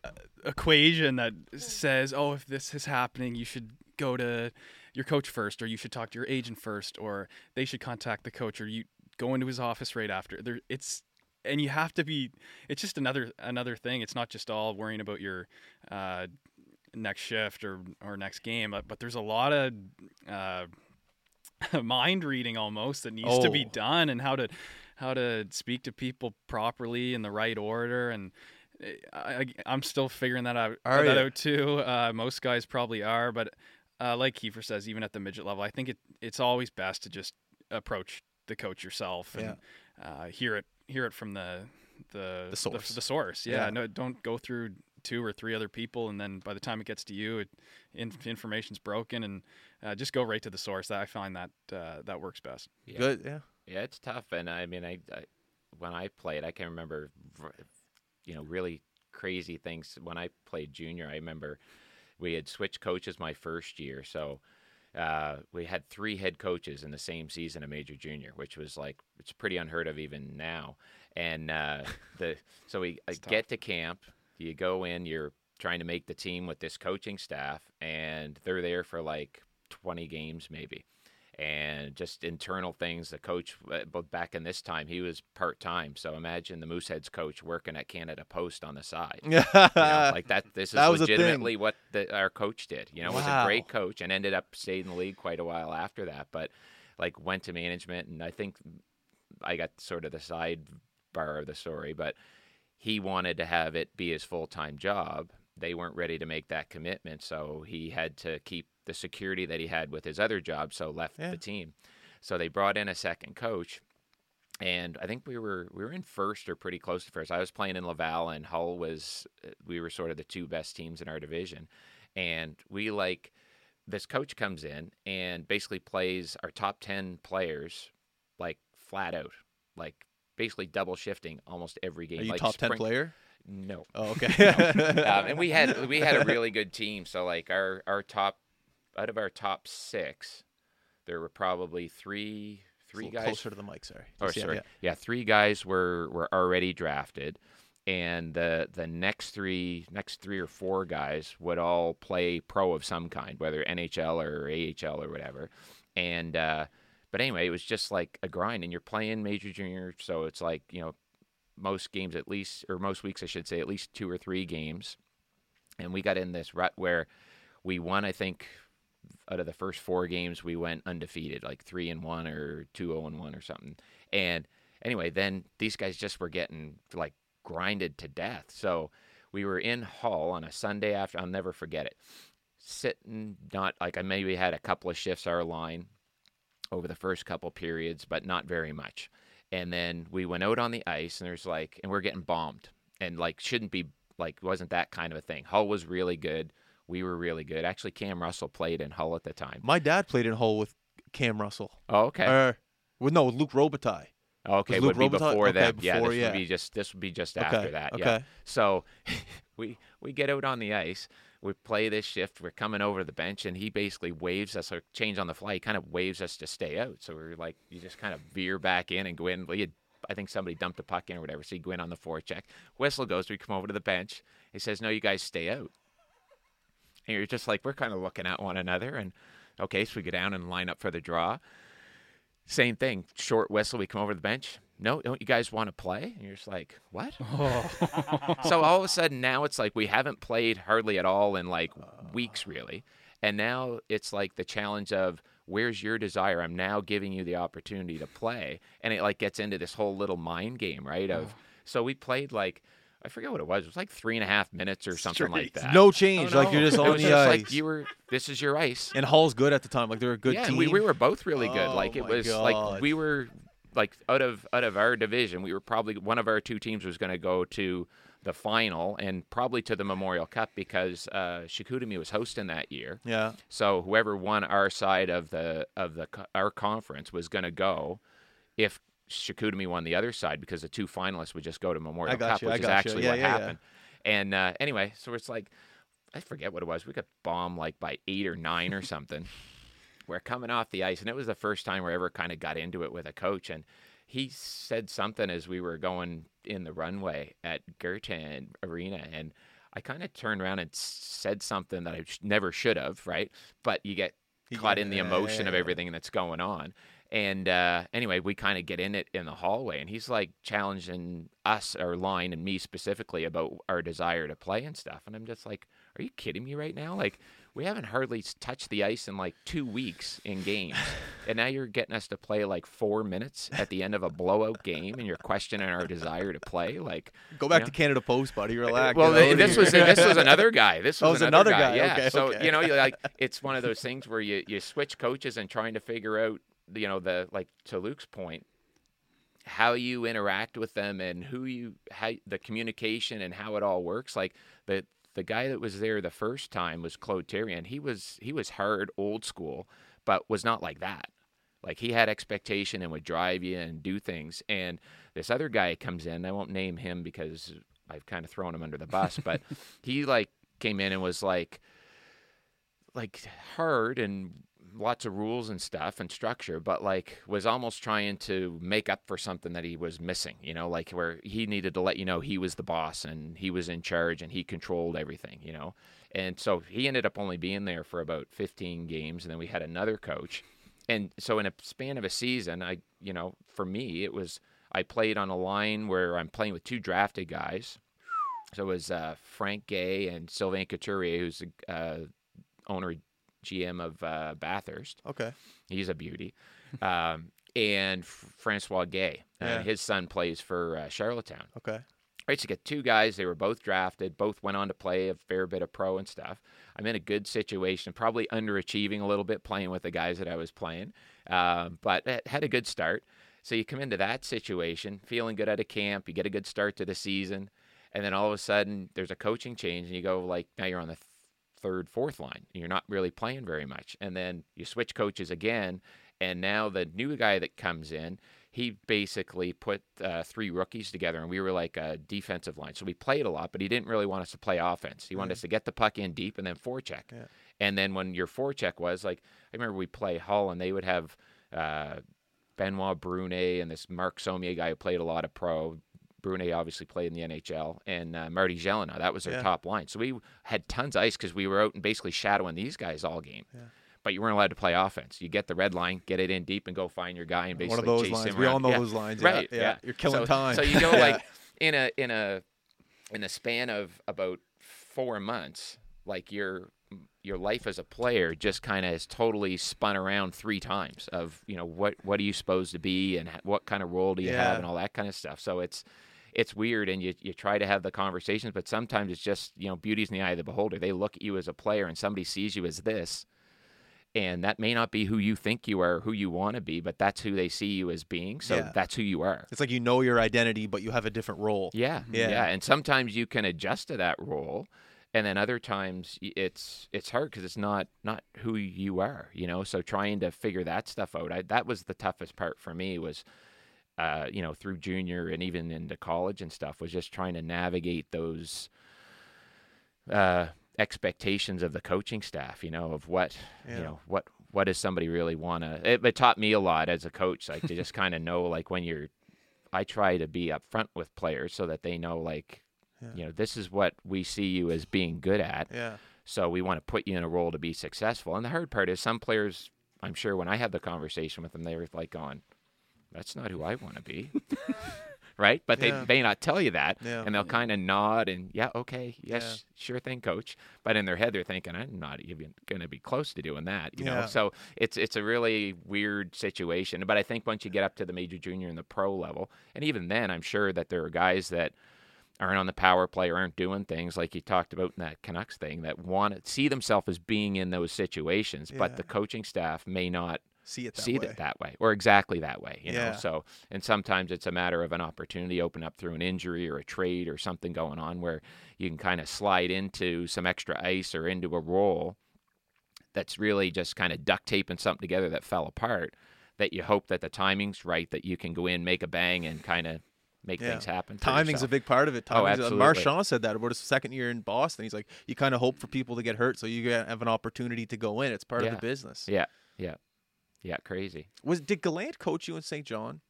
equation that says, oh, if this is happening, you should go to your coach first, or you should talk to your agent first, or they should contact the coach, or you go into his office right after. There, it's and you have to be. It's just another another thing. It's not just all worrying about your. Uh, next shift or, or next game, but there's a lot of uh, mind reading almost that needs oh. to be done, and how to how to speak to people properly in the right order. And I, I'm still figuring that out, that out too. Uh, most guys probably are, but uh, like Kiefer says, even at the midget level, I think it it's always best to just approach the coach yourself and yeah. uh, hear it hear it from the the the source. The, the source. Yeah, yeah, no, don't go through two or three other people, and then by the time it gets to you, it, in, information's broken, and uh, just go right to the source. I find that uh, that works best. Yeah. Good, yeah, yeah, it's tough, and I mean, I, I when I played, I can remember, you know, really crazy things. When I played junior, I remember we had switched coaches my first year, so uh, we had three head coaches in the same season of major junior, which was like it's pretty unheard of even now. And uh, the so we I get to camp. You go in, you're trying to make the team with this coaching staff, and they're there for like twenty games maybe. And just internal things, the coach, but back in this time, he was part-time. So imagine the Mooseheads coach working at Canada Post on the side. You know, like that. This is that legitimately what the, our coach did. You know, wow. was a great coach and ended up staying in the league quite a while after that. But like went to management, and I think I got sort of the sidebar of the story, but he wanted to have it be his full-time job. They weren't ready to make that commitment, so he had to keep the security that he had with his other job, so left yeah. the team. So they brought in a second coach, and I think we were we were in first or pretty close to first. I was playing in Laval, and Hull was we were sort of the two best teams in our division. And we like this coach comes in and basically plays our top ten players like flat out, like basically double shifting almost every game. Are you like top spring- ten player? No. Oh, okay. No. Um, and we had we had a really good team. So like our our top out of our top six, there were probably three three guys closer to the mic. Sorry. Oh, sorry. Yeah. yeah, three guys were were already drafted, and the the next three next three or four guys would all play pro of some kind, whether N H L or A H L or whatever, and. uh But anyway, it was just like a grind, and you're playing major junior, so it's like, you know, most games at least, or most weeks I should say, at least two or three games. And we got in this rut where we won, I think, out of the first four games, we went undefeated, like three and one or two oh and one or something. And anyway, then these guys just were getting like grinded to death. So we were in Hull on a Sunday after, I'll never forget it, sitting not like I maybe had a couple of shifts our line over the first couple periods, but not very much. And then we went out on the ice, and there's like, and we're getting bombed, and like shouldn't be, like wasn't that kind of a thing. Hull was really good. We were really good. Actually, Cam Russell played in Hull at the time. My dad played in Hull with Cam Russell. Oh, okay. Or, well, no, with Luke Robitaille. Okay, it would be Robitaille? Before that. Okay, yeah, before, this yeah. would be just, this would be just okay, after that. Okay. Yeah. So we we get out on the ice. We play this shift. We're coming over to the bench, and he basically waves us, or change on the fly. He kind of waves us to stay out. So we're like, you just kind of veer back in and go in. We had, I think somebody dumped a puck in or whatever, so you go in on the forecheck. Whistle goes. We come over to the bench. He says, no, you guys stay out. And you're just like, we're kind of looking at one another. And, okay, so we go down and line up for the draw. Same thing. Short whistle. We come over to the bench. No, don't you guys want to play? And you're just like, what? Oh. So all of a sudden now it's like we haven't played hardly at all in like weeks really. And now it's like the challenge of where's your desire? I'm now giving you the opportunity to play. And it like gets into this whole little mind game, right? Of so we played like, I forget what it was. It was like three and a half minutes or something Straight. Like that. No change. Oh, no. Like you're just on the just ice. Like you were. This is your ice. And Hull's good at the time. Like they're a good yeah, team. Yeah, we, we were both really good. Oh, like it was God. Like we were like out of out of our division. We were probably one of our two teams was going to go to the final and probably to the Memorial Cup because uh, Chicoutimi was hosting that year. Yeah. So whoever won our side of the of the our conference was going to go if. Chicoutimi won the other side because the two finalists would just go to Memorial Cup, you, which is actually yeah, what yeah, happened. Yeah. And uh, anyway, so it's like, I forget what it was. We got bombed like by eight or nine or something. We're coming off the ice, and it was the first time we ever kind of got into it with a coach. And he said something as we were going in the runway at Gertan Arena, and I kind of turned around and said something that I never should have, right? But you get yeah, caught in the emotion yeah, yeah, of everything yeah. that's going on. And uh, anyway, we kind of get in it in the hallway, and he's like challenging us, our line, and me specifically about our desire to play and stuff. And I'm just like, are you kidding me right now? Like, we haven't hardly touched the ice in like two weeks in games. And now you're getting us to play like four minutes at the end of a blowout game, and you're questioning our desire to play. Like, go back you know? to Canada Post, buddy. Relax. Well, you know? this was this was another guy. This was, oh, was another, another guy. guy. Yeah. Okay, so okay. you know, like, it's one of those things where you you switch coaches and trying to figure out, you know, the like to Luke's point, how you interact with them and who you how the communication and how it all works. Like the. The guy that was there the first time was Claude Therrien. He was he was hard, old school, but was not like that. Like, he had expectation and would drive you and do things. And this other guy comes in. I won't name him because I've kind of thrown him under the bus. But he like came in and was like like hard and lots of rules and stuff and structure, but like was almost trying to make up for something that he was missing, you know, like where he needed to let you know he was the boss and he was in charge and he controlled everything, you know. And so he ended up only being there for about fifteen games, and then we had another coach. And so in a span of a season, I, you know, for me, it was, I played on a line where I'm playing with two drafted guys. So it was uh, Frank Gay and Sylvain Couturier, who's the uh, owner of G M of uh, Bathurst. Okay. He's a beauty. Um, and F- Francois Gay. Uh, yeah. His son plays for uh, Charlottetown. Okay. Right, so you get two guys. They were both drafted. Both went on to play a fair bit of pro and stuff. I'm in a good situation, probably underachieving a little bit playing with the guys that I was playing, uh, but uh, had a good start. So you come into that situation, feeling good out of camp. You get a good start to the season. And then all of a sudden, there's a coaching change, and you go, like, now you're on the th- third, fourth line. You're not really playing very much. And then you switch coaches again, and now the new guy that comes in, he basically put uh, three rookies together, and we were like a defensive line. So we played a lot, but he didn't really want us to play offense. He wanted mm-hmm. us to get the puck in deep and then forecheck. Yeah. And then when your forecheck was, like, I remember we play Hull, and they would have uh, Benoit Brunet and this Marc Sommier guy who played a lot of pro. Brunet obviously played in the N H L, and uh, Marty Jelena, that was their yeah. top line. So we had tons of ice because we were out and basically shadowing these guys all game. Yeah. But you weren't allowed to play offense. You get the red line, get it in deep, and go find your guy and basically One of those chase lines. him around. We all know yeah. those lines. Right. Yeah. yeah. yeah. You're killing so, time. So you go yeah. like in a in a in a span of about four months, like your your life as a player just kind of has totally spun around three times of, you know, what what are you supposed to be and what kind of role do you yeah. have and all that kind of stuff. So it's It's weird, and you, you try to have the conversations, but sometimes it's just, you know, beauty's in the eye of the beholder. They look at you as a player, and somebody sees you as this, and that may not be who you think you are or who you want to be, but that's who they see you as being, so yeah. that's who you are. It's like you know your identity, but you have a different role. Yeah, yeah, yeah. And sometimes you can adjust to that role, and then other times it's it's hard because it's not, not who you are, you know, so trying to figure that stuff out, I, that was the toughest part for me was – Uh, you know, through junior and even into college and stuff, was just trying to navigate those uh, expectations of the coaching staff, you know, of what, yeah. you know, what, what does somebody really want to, it, it taught me a lot as a coach, like to just kind of know, like when you're, I try to be upfront with players so that they know, like, yeah. you know, this is what we see you as being good at. Yeah. So we want to put you in a role to be successful. And the hard part is some players, I'm sure when I had the conversation with them, they were like on, that's not who I want to be, right? But yeah. they may not tell you that, yeah. and they'll kind of nod and, yeah, okay, yes, yeah. sure thing, coach. But in their head, they're thinking, I'm not even going to be close to doing that, you yeah. know? So it's it's a really weird situation. But I think once you get up to the major junior and the pro level, and even then, I'm sure that there are guys that aren't on the power play or aren't doing things like you talked about in that Canucks thing that want to see themselves as being in those situations, yeah. but the coaching staff may not see it that see way. it that way or exactly that way, you yeah. know? So, and sometimes it's a matter of an opportunity open up through an injury or a trade or something going on where you can kind of slide into some extra ice or into a role that's really just kind of duct taping something together that fell apart, that you hope that the timing's right, that you can go in, make a bang and kind of make yeah. things happen. Timing's yourself. A big part of it. Timing's, oh, absolutely. Marchand said that about his second year in Boston. He's like, you kind of hope for people to get hurt so you have an opportunity to go in. It's part yeah. of the business. Yeah, yeah. Yeah, crazy. Was did Gallant coach you in Saint John?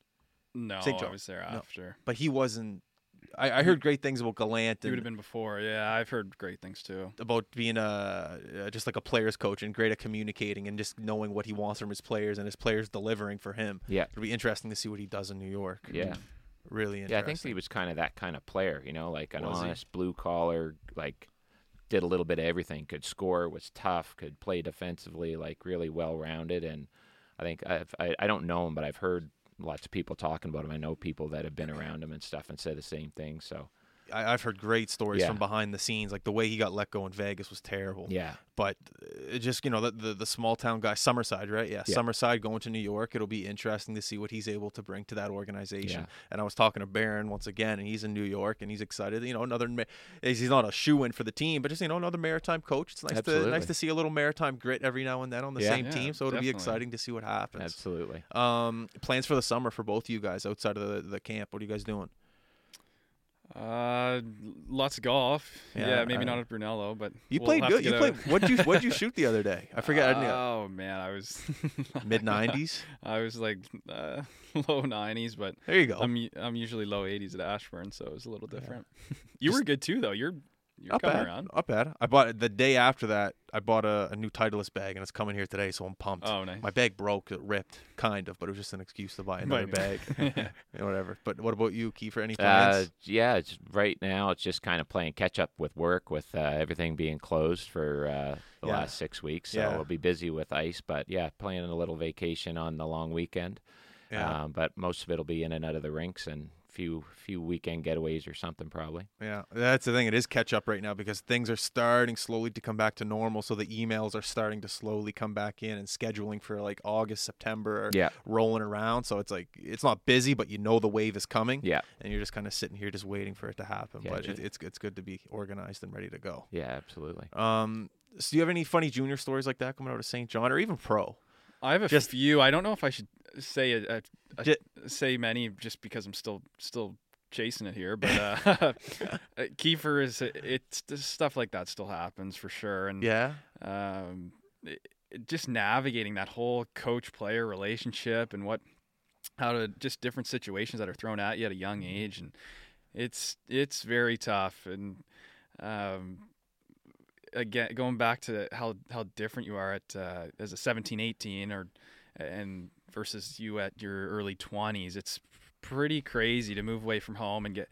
No, Saint John. I was there after. No, but he wasn't. I, I heard great things about Gallant. He would have been before. Yeah, I've heard great things too about being a just like a players coach and great at communicating and just knowing what he wants from his players and his players delivering for him. Yeah, it'll be interesting to see what he does in New York. Yeah, really interesting. Yeah, I think he was kind of that kind of player. You know, like an was honest he? blue collar, like did a little bit of everything, could score, was tough, could play defensively, like really well-rounded. And I think I've, I I don't know him, but I've heard lots of people talking about him. I know people that have been around him and stuff and said the same thing. So I, I've heard great stories yeah. from behind the scenes. Like the way he got let go in Vegas was terrible. Yeah. But it just, you know, the, the, the small town guy, Summerside, right? Yeah, yeah. Summerside going to New York. It'll be interesting to see what he's able to bring to that organization. Yeah. And I was talking to Barron once again, and he's in New York and he's excited. You know, another, he's not a shoe-in for the team, but just, you know, another maritime coach. It's nice Absolutely. to nice to see a little maritime grit every now and then on the yeah, same yeah, team. So it'll definitely. be exciting to see what happens. Absolutely. Um, plans for the summer for both you guys outside of the, the camp. What are you guys doing? Uh, lots of golf. Yeah, yeah maybe uh, not at Brunello, but you we'll played good. You played. What did you What did you shoot the other day? I forgot. Uh, oh man, I was mid nineties. I was like uh, low nineties, but there you go. I'm I'm usually low eighties at Ashburn, so it was a little different. Yeah. You Just, were good too, though. You're you're coming bad, around. Not bad. I bought the day after that. I bought a, a new Titleist bag, and it's coming here today, so I'm pumped. Oh, nice. My bag broke. It ripped, kind of, but it was just an excuse to buy another bag. yeah. Yeah, whatever. But what about you, Kiefer? Any plans? Uh, yeah, it's, right now it's just kind of playing catch-up with work, with uh, everything being closed for uh, the yeah. last six weeks. So yeah. we'll be busy with ice. But, yeah, planning a little vacation on the long weekend. Yeah. Um, but most of it will be in and out of the rinks and few few weekend getaways or something probably. Yeah, that's the thing. It is catch up right now because things are starting slowly to come back to normal. So the emails are starting to slowly come back in and scheduling for like August, September are yeah. rolling around. So it's like it's not busy, but you know the wave is coming. Yeah. And you're just kind of sitting here just waiting for it to happen. Yeah, but it, it's it's good to be organized and ready to go. Yeah, absolutely. Um, so do you have any funny junior stories like that coming out of Saint John or even pro? I have a just, few. I don't know if I should say a, a, a j- say many just because I'm still still chasing it here. But uh, Kiefer is it's stuff like that still happens for sure. And yeah, um, it, it just navigating that whole coach player relationship and what how to just different situations that are thrown at you at a young age, and it's it's very tough. And um, again, going back to how how different you are at uh, as a seventeen, eighteen or and versus you at your early twenties, it's pretty crazy to move away from home and get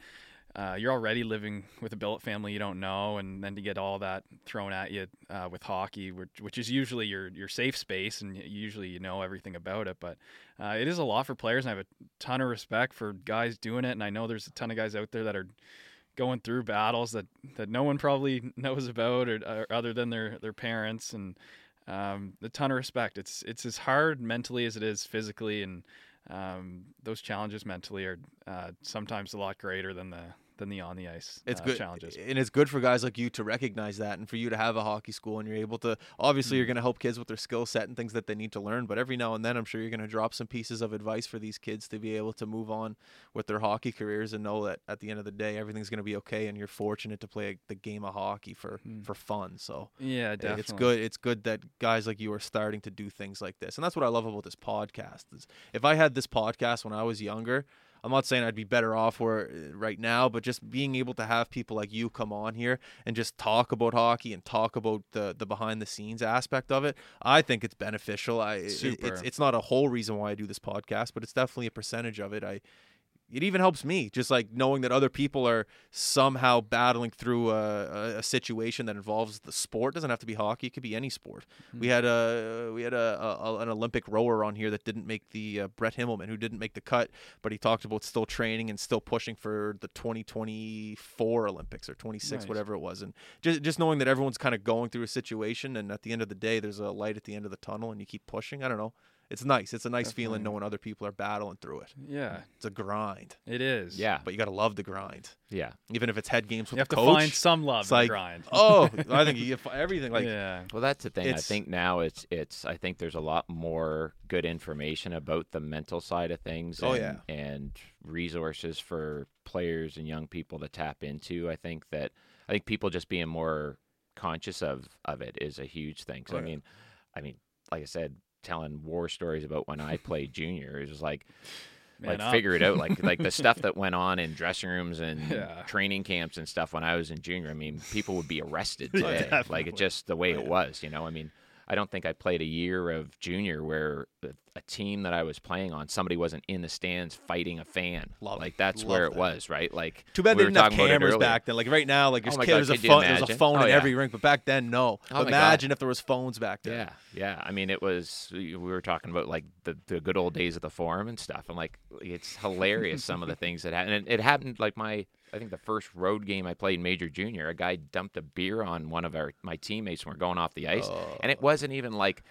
uh, you're already living with a billet family you don't know, and then to get all that thrown at you uh, with hockey, which, which is usually your your safe space and usually you know everything about it. But uh, it is a lot for players, and I have a ton of respect for guys doing it, and I know there's a ton of guys out there that are going through battles that, that no one probably knows about or, or other than their, their parents, and um, a ton of respect. It's it's as hard mentally as it is physically, and um, those challenges mentally are uh, sometimes a lot greater than the than the on the ice it's uh, good. challenges. And it's good for guys like you to recognize that, and for you to have a hockey school, and you're able to obviously you're going to help kids with their skill set and things that they need to learn. But every now and then, I'm sure you're going to drop some pieces of advice for these kids to be able to move on with their hockey careers and know that at the end of the day, everything's going to be okay. And you're fortunate to play the game of hockey for mm. for fun. So yeah, definitely. It's good. It's good that guys like you are starting to do things like this, and that's what I love about this podcast. Is if I had this podcast when I was younger, I'm not saying I'd be better off where right now, but just being able to have people like you come on here and just talk about hockey and talk about the, the behind the scenes aspect of it, I think it's beneficial. I Super. It, it's it's not a whole reason why I do this podcast, but it's definitely a percentage of it. I it even helps me just like knowing that other people are somehow battling through a, a situation that involves the sport. It doesn't have to be hockey. It could be any sport. Mm-hmm. We had a, we had a, a, an Olympic rower on here that didn't make the uh, Brett Himmelman, who didn't make the cut, but he talked about still training and still pushing for the twenty twenty-four Olympics or twenty-six, nice. whatever it was. And just, just knowing that everyone's kind of going through a situation, and at the end of the day, there's a light at the end of the tunnel and you keep pushing. I don't know. It's nice. It's a nice Definitely. feeling knowing other people are battling through it. Yeah. It's a grind. It is. Yeah. But you got to love the grind. Yeah. Even if it's head games with you the coach. You have to find some love in like, the grind. oh, I think you get everything. Like, yeah. Well, that's the thing. I think now it's, it's, I think there's a lot more good information about the mental side of things. Oh, and, yeah. and resources for players and young people to tap into. I think that, I think people just being more conscious of, of it is a huge thing. So, oh, I mean, yeah. I mean, like I said, telling war stories about when I played junior, it was like, Man like up. figure it out, like like the stuff that went on in dressing rooms and yeah. training camps and stuff when I was in junior. I mean, people would be arrested today, yeah, like it just the way yeah. it was, you know. I mean, I don't think I played a year of junior where a team that I was playing on, somebody wasn't in the stands fighting a fan. Love like that's love where it that. was, right? Like too bad we they didn't have cameras back then. Like right now, like there's, oh kids, God, there's, a, phone, there's a phone oh, in yeah. every rink, but back then, no. Oh imagine if there was phones back then. Yeah, yeah. I mean, it was. We were talking about like the, the good old days of the forum and stuff, and like it's hilarious some of the things that happened. And it, it happened like my. I think the first road game I played major junior, a guy dumped a beer on one of our my teammates when we were going off the ice. Uh, and it wasn't even like,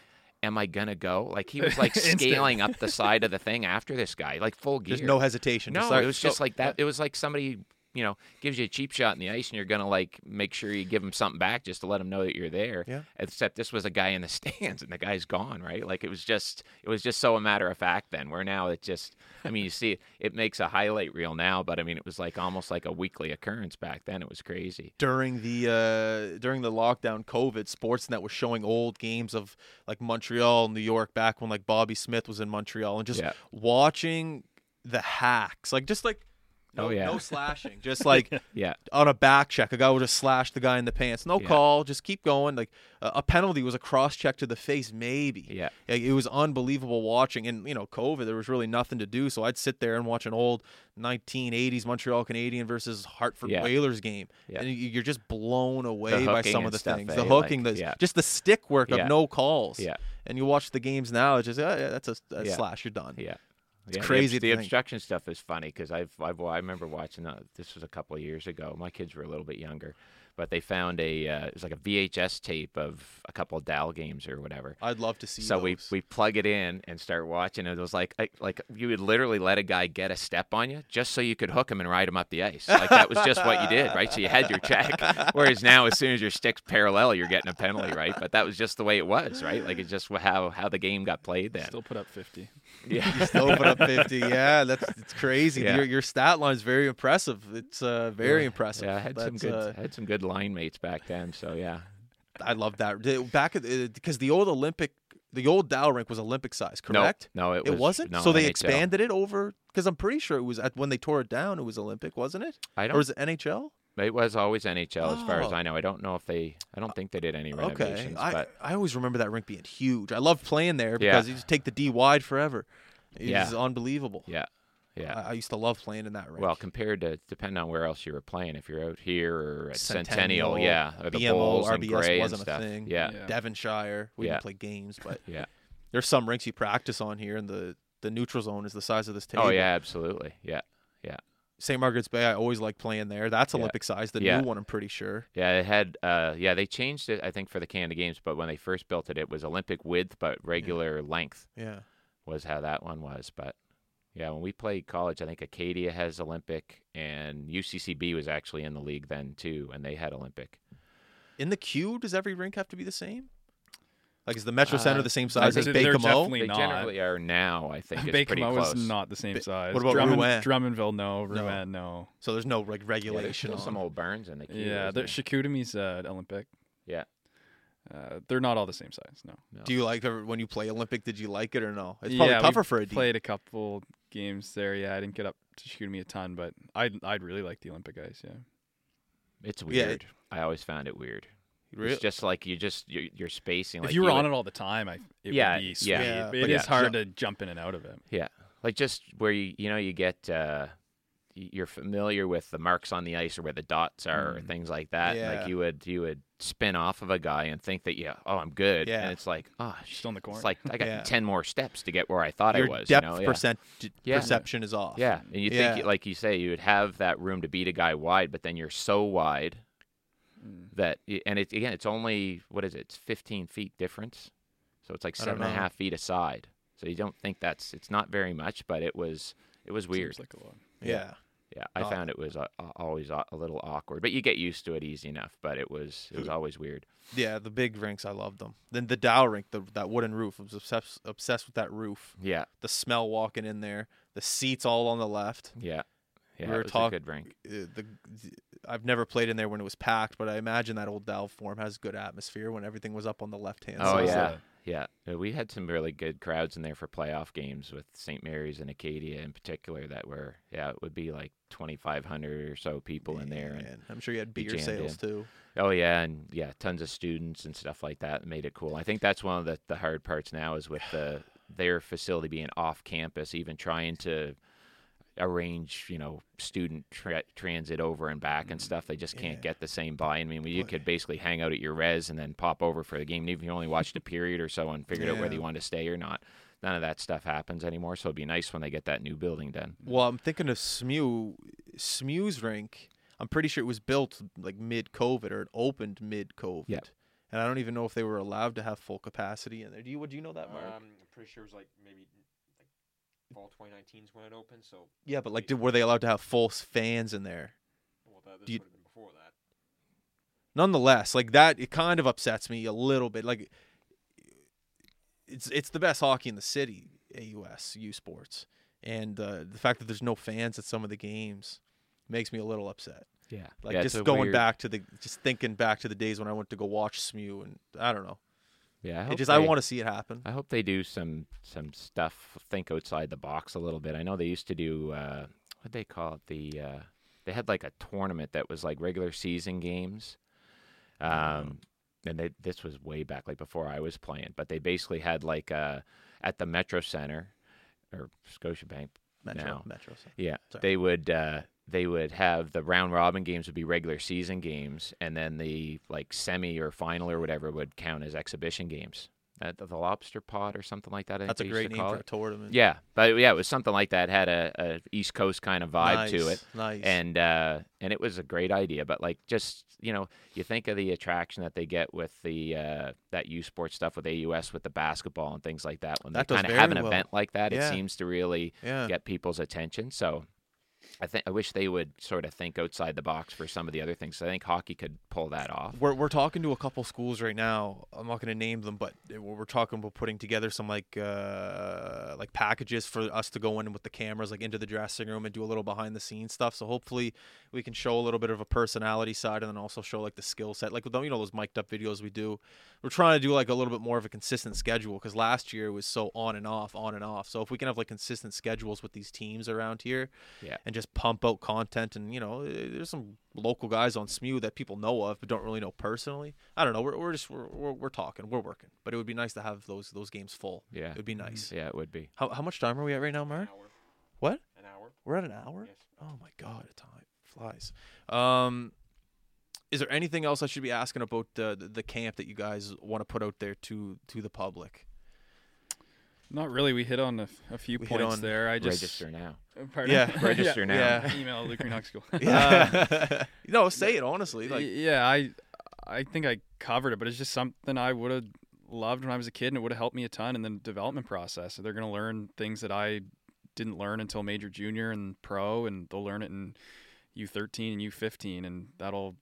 am I going to go? Like, he was, like, scaling up the side of the thing after this guy, like, full gear. There's no hesitation. No, like, it was so, just like that. It was like somebody, you know, gives you a cheap shot in the ice and you're going to, like, make sure you give him something back just to let him know that you're there. Yeah. Except this was a guy in the stands and the guy's gone, right? Like, it was just it was just so a matter of fact then, where now it just – I mean, you see, it, it makes a highlight reel now, but I mean, it was like almost like a weekly occurrence back then. It was crazy. During the uh, during the lockdown, COVID, Sportsnet was showing old games of like Montreal, New York, back when like Bobby Smith was in Montreal, and just yeah. watching the hacks, like just like no, oh, yeah. no slashing, just like yeah. on a back check, a guy would just slash the guy in the pants, no yeah. call, just keep going. Like uh, a penalty was a cross check to the face, maybe. Yeah, like, it was unbelievable watching, and you know, COVID, there was really nothing to do, so I'd sit there and watch an old nineteen eighties Montreal Canadian versus Hartford yeah. Whalers game, yeah. and you're just blown away by some of the stuff, things, eh? the hooking, like, the yeah. just the stick work yeah. of no calls. Yeah, and you watch the games now, it's just oh, yeah, that's a, a yeah. slash, you're done. Yeah. It's yeah, crazy. The, the obstruction stuff is funny because I've, I've I remember watching uh, this was a couple of years ago. My kids were a little bit younger, but they found a uh, it was like a V H S tape of a couple of Dal games or whatever. I'd love to see. So those. we we plug it in and start watching. It was like I, like you would literally let a guy get a step on you just so you could hook him and ride him up the ice. Like that was just what you did, right? So you had your check. Whereas now, as soon as your stick's parallel, you're getting a penalty, right? But that was just the way it was, right? Like it's just how how the game got played then. Still put up fifty. Yeah, you still put up fifty. Yeah, that's it's crazy. Yeah. Your your stat line is very impressive. It's uh, very yeah. impressive. Yeah, I had that's, some good uh, I had some good line mates back then. So yeah, I love that back because the old Olympic, the old Dow rink was Olympic size, correct? No, no it, was, it wasn't. No, so they N H L. Expanded it over because I'm pretty sure it was at, when they tore it down. It was Olympic, wasn't it? I don't. Or was it N H L? It was always N H L oh. as far as I know. I don't know if they – I don't think they did any renovations. Okay. But... I, I always remember that rink being huge. I loved playing there because yeah. you just take the D wide forever. It yeah. was unbelievable. Yeah. Yeah. I, I used to love playing in that rink. Well, compared to – depending on where else you were playing. If you're out here or at Centennial, Centennial yeah. Or the B M O, Bulls and Gray wasn't and stuff. A thing. Yeah. yeah. Devonshire. We yeah. didn't play games, but yeah. there's some rinks you practice on here, and the, the neutral zone is the size of this table. Oh, yeah, absolutely. Yeah, yeah. Saint Margaret's Bay, I always like playing there. That's Olympic yeah. size, the yeah. new one, I'm pretty sure. Yeah, it had. Uh, yeah, they changed it, I think, for the Canada Games. But when they first built it, it was Olympic width, but regular yeah. length. Yeah, was how that one was. But yeah, when we played college, I think Acadia has Olympic, and U C C B was actually in the league then too, and they had Olympic. In the queue, does every rink have to be the same? Like, is the Metro Center uh, the same size as Baie-Comeau? They not. Generally are now, I think. Baie-Comeau is not the same ba- size. What about Drummond, Rouen? Drummondville, no. Rouen, no. no. So there's no like regulation. Yeah, there's still on. Some old barns in the queue. Yeah, the Chicoutimi's uh, Olympic. Yeah. Uh, they're not all the same size, no. no. Do you like, when you play Olympic, did you like it or no? It's probably yeah, tougher for a D. I played a couple games there, yeah. I didn't get up to Chicoutimi a ton, but I'd, I'd really like the Olympic ice, yeah. It's weird. Yeah, it, I always found it weird. Really? It's just like you just you're, you're spacing. Like if you were you on would, it all the time, I it yeah, would be sweet. Yeah, but it yeah. is hard to jump in and out of it. Yeah, like just where you you know you get uh, you're familiar with the marks on the ice or where the dots are mm. or things like that. Yeah. Like you would you would spin off of a guy and think that yeah oh I'm good yeah. and it's like oh still in the corner. It's like I got yeah. ten more steps to get where I thought Your I was. Depth you know? percent yeah. perception yeah. is off. Yeah, and you yeah. think like you say you would have that room to beat a guy wide, but then you're so wide. That and it again, it's only what is it? It's fifteen feet difference, so it's like seven and a half feet aside. So you don't think that's it's not very much, but it was it was weird. Seems like a lot. Yeah, yeah. I uh, found it was a, a, always a, a little awkward, but you get used to it easy enough. But it was it was always weird. Yeah, the big rinks, I loved them. Then the Dow rink, the, that wooden roof, I was obsessed obsessed with that roof. Yeah, the smell walking in there, the seats all on the left. Yeah. Yeah, we were it was talk- a good rink. Uh, the, the, I've never played in there when it was packed, but I imagine that old Dal form has good atmosphere when everything was up on the left-hand side. Oh, yeah. So Yeah, we had some really good crowds in there for playoff games with Saint Mary's and Acadia in particular that were, yeah, it would be like twenty-five hundred or so people man, in there. And I'm sure you had beer sales in. too. Oh, yeah, and yeah, tons of students and stuff like that made it cool. I think that's one of the, the hard parts now is with the their facility being off campus, even trying to arrange, you know, student tra- transit over and back and stuff. They just can't yeah. get the same buy. I mean, you could basically hang out at your res and then pop over for the game, even if you only watched a period or so and figured yeah. out whether you wanted to stay or not. None of that stuff happens anymore, so it'd be nice when they get that new building done. Well, I'm thinking of S M U, S M U's rink. I'm pretty sure it was built like mid-COVID or it opened mid-COVID. Yeah. And I don't even know if they were allowed to have full capacity in there. Do you, would you know that, Mark? Um, I'm pretty sure it was like maybe – fall twenty nineteen is when it opened, so... Yeah, but, like, did, were they allowed to have full fans in there? Well, that, this you, would have been before that. Nonetheless, like, that, it kind of upsets me a little bit. Like, it's it's the best hockey in the city, A U S, U Sports. And uh, the fact that there's no fans at some of the games makes me a little upset. Yeah. Like, yeah, just going weird... back to the... Just thinking back to the days when I went to go watch S M U, and I don't know. Yeah, I hope it just they, I want to see it happen. I hope they do some some stuff. Think outside the box a little bit. I know they used to do uh, what they call it. The uh, they had like a tournament that was like regular season games, um, and they, this was way back, like before I was playing. But they basically had like uh, at the Metro Center or Scotiabank Metro now. Metro Center. Yeah, Sorry. they would. Uh, They would have the round robin games would be regular season games, and then the like semi or final or whatever would count as exhibition games. That, the Lobster Pot or something like that. I That's think a great name for it. a tournament. Yeah, but yeah, it was something like that. It had a, a East Coast kind of vibe nice, to it. Nice, and uh, and it was a great idea. But like, just you know, you think of the attraction that they get with the uh, that U Sports stuff with A U S with the basketball and things like that. When that they kind of have an well. event like that, yeah. it seems to really yeah. get people's attention. So. I think I wish they would sort of think outside the box for some of the other things. So I think hockey could pull that off. We're we're talking to a couple schools right now. I'm not going to name them, but we're talking about putting together some like uh, like packages for us to go in with the cameras, like into the dressing room and do a little behind the scenes stuff. So hopefully we can show a little bit of a personality side and then also show like the skill set, like you know those mic'd up videos we do. We're trying to do like a little bit more of a consistent schedule because last year was so on and off, on and off. So if we can have like consistent schedules with these teams around here, yeah. and just pump out content, and you know, there's some local guys on S M U that people know of but don't really know personally. I don't know. We're we're just we're we're, we're talking, we're working, but it would be nice to have those those games full. Yeah, it would be nice. Yeah, it would be. How how much time are we at right now, Mark? An hour. What? An hour. We're at an hour. Yes. Oh my God, time flies. Um, is there anything else I should be asking about the the camp that you guys want to put out there to to the public? Not really. We hit on a, a few we points there. I just register now. Pardon? Yeah, register yeah. now. Yeah. Email Luke Green Hockey School. Yeah. um, no, say it honestly. Like, yeah, I, I think I covered it, but it's just something I would have loved when I was a kid, and it would have helped me a ton in the development process. So they're going to learn things that I didn't learn until major, junior, and pro, and they'll learn it in U thirteen and U fifteen, and that'll.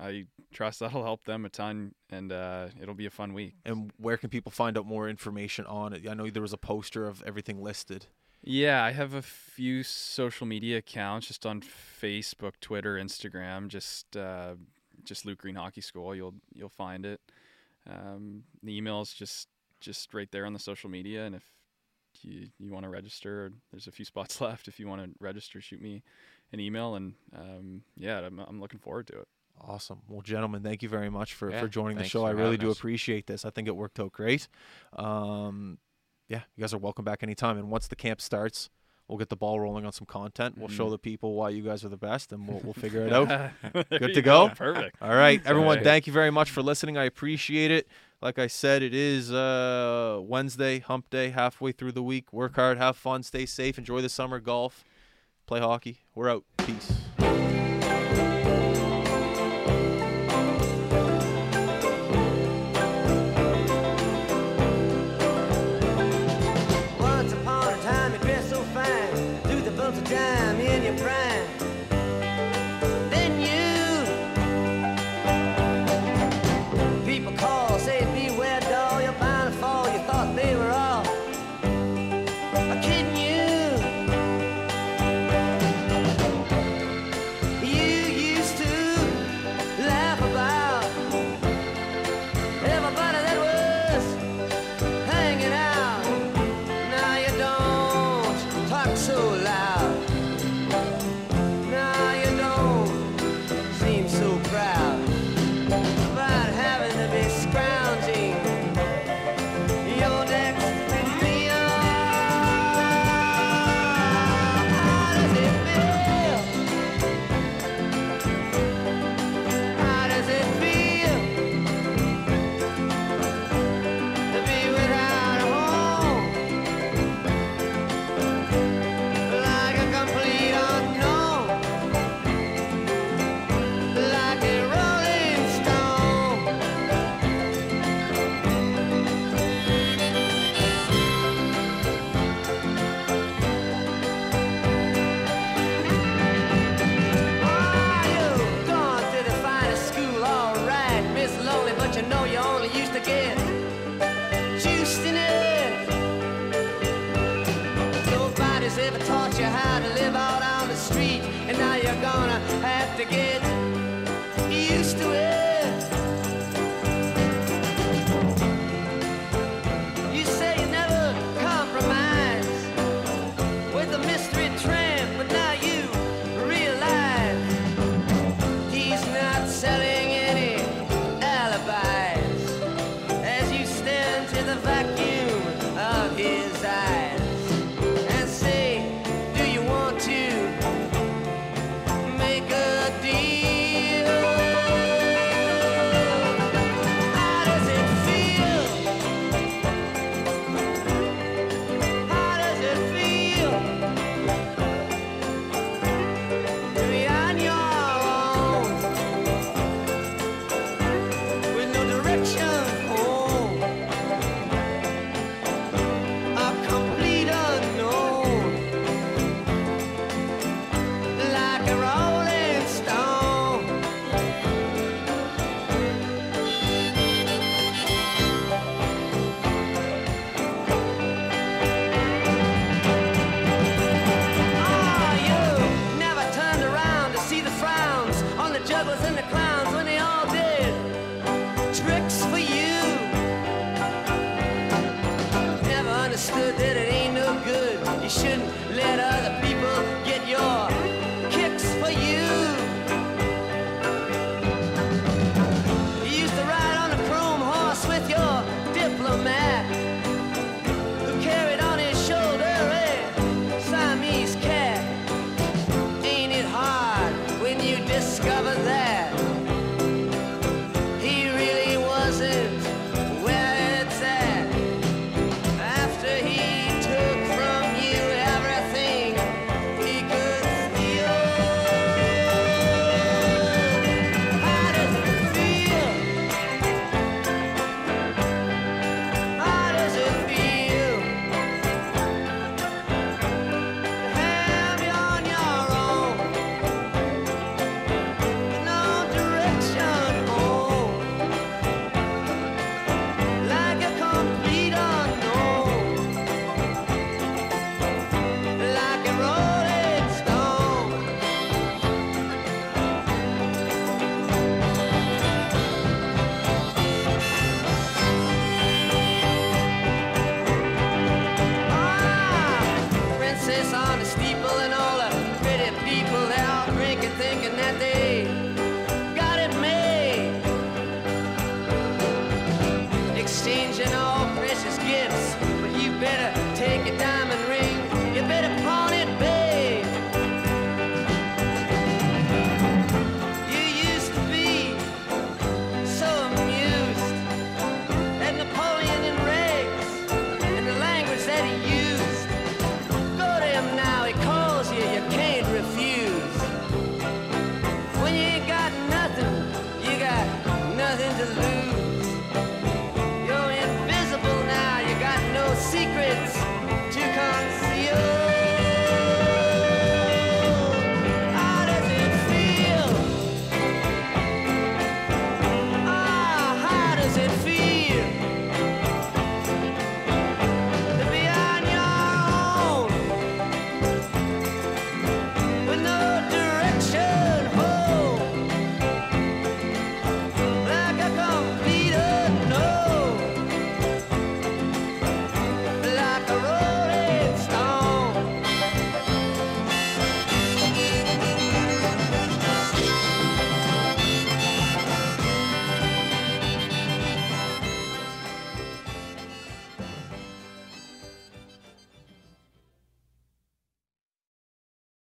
I trust that'll help them a ton, and uh, it'll be a fun week. And where can people find out more information on it? I know there was a poster of everything listed. Yeah, I have a few social media accounts, just on Facebook, Twitter, Instagram, just uh, just Luke Green Hockey School. You'll you'll find it. Um, the email's just just right there on the social media, and if you you want to register, there's a few spots left. If you want to register, shoot me an email, and um, yeah, I'm, I'm looking forward to it. Awesome. Well, gentlemen, thank you very much for, yeah, for joining the show. I really do us. appreciate this. I think it worked out great. Um, yeah, you guys are welcome back anytime. And once the camp starts, we'll get the ball rolling on some content. We'll mm-hmm. show the people why you guys are the best, and we'll, we'll figure it out. Good to go. go. Perfect. All right, everyone, right. thank you very much for listening. I appreciate it. Like I said, it is uh, Wednesday, hump day, halfway through the week. Work hard, have fun, stay safe, enjoy the summer golf, play hockey. We're out. Peace. to get used to it. You say you never compromise with a mystery tramp, but now you realize he's not selling any alibis as you stand to the vacuum of his eyes. That he used.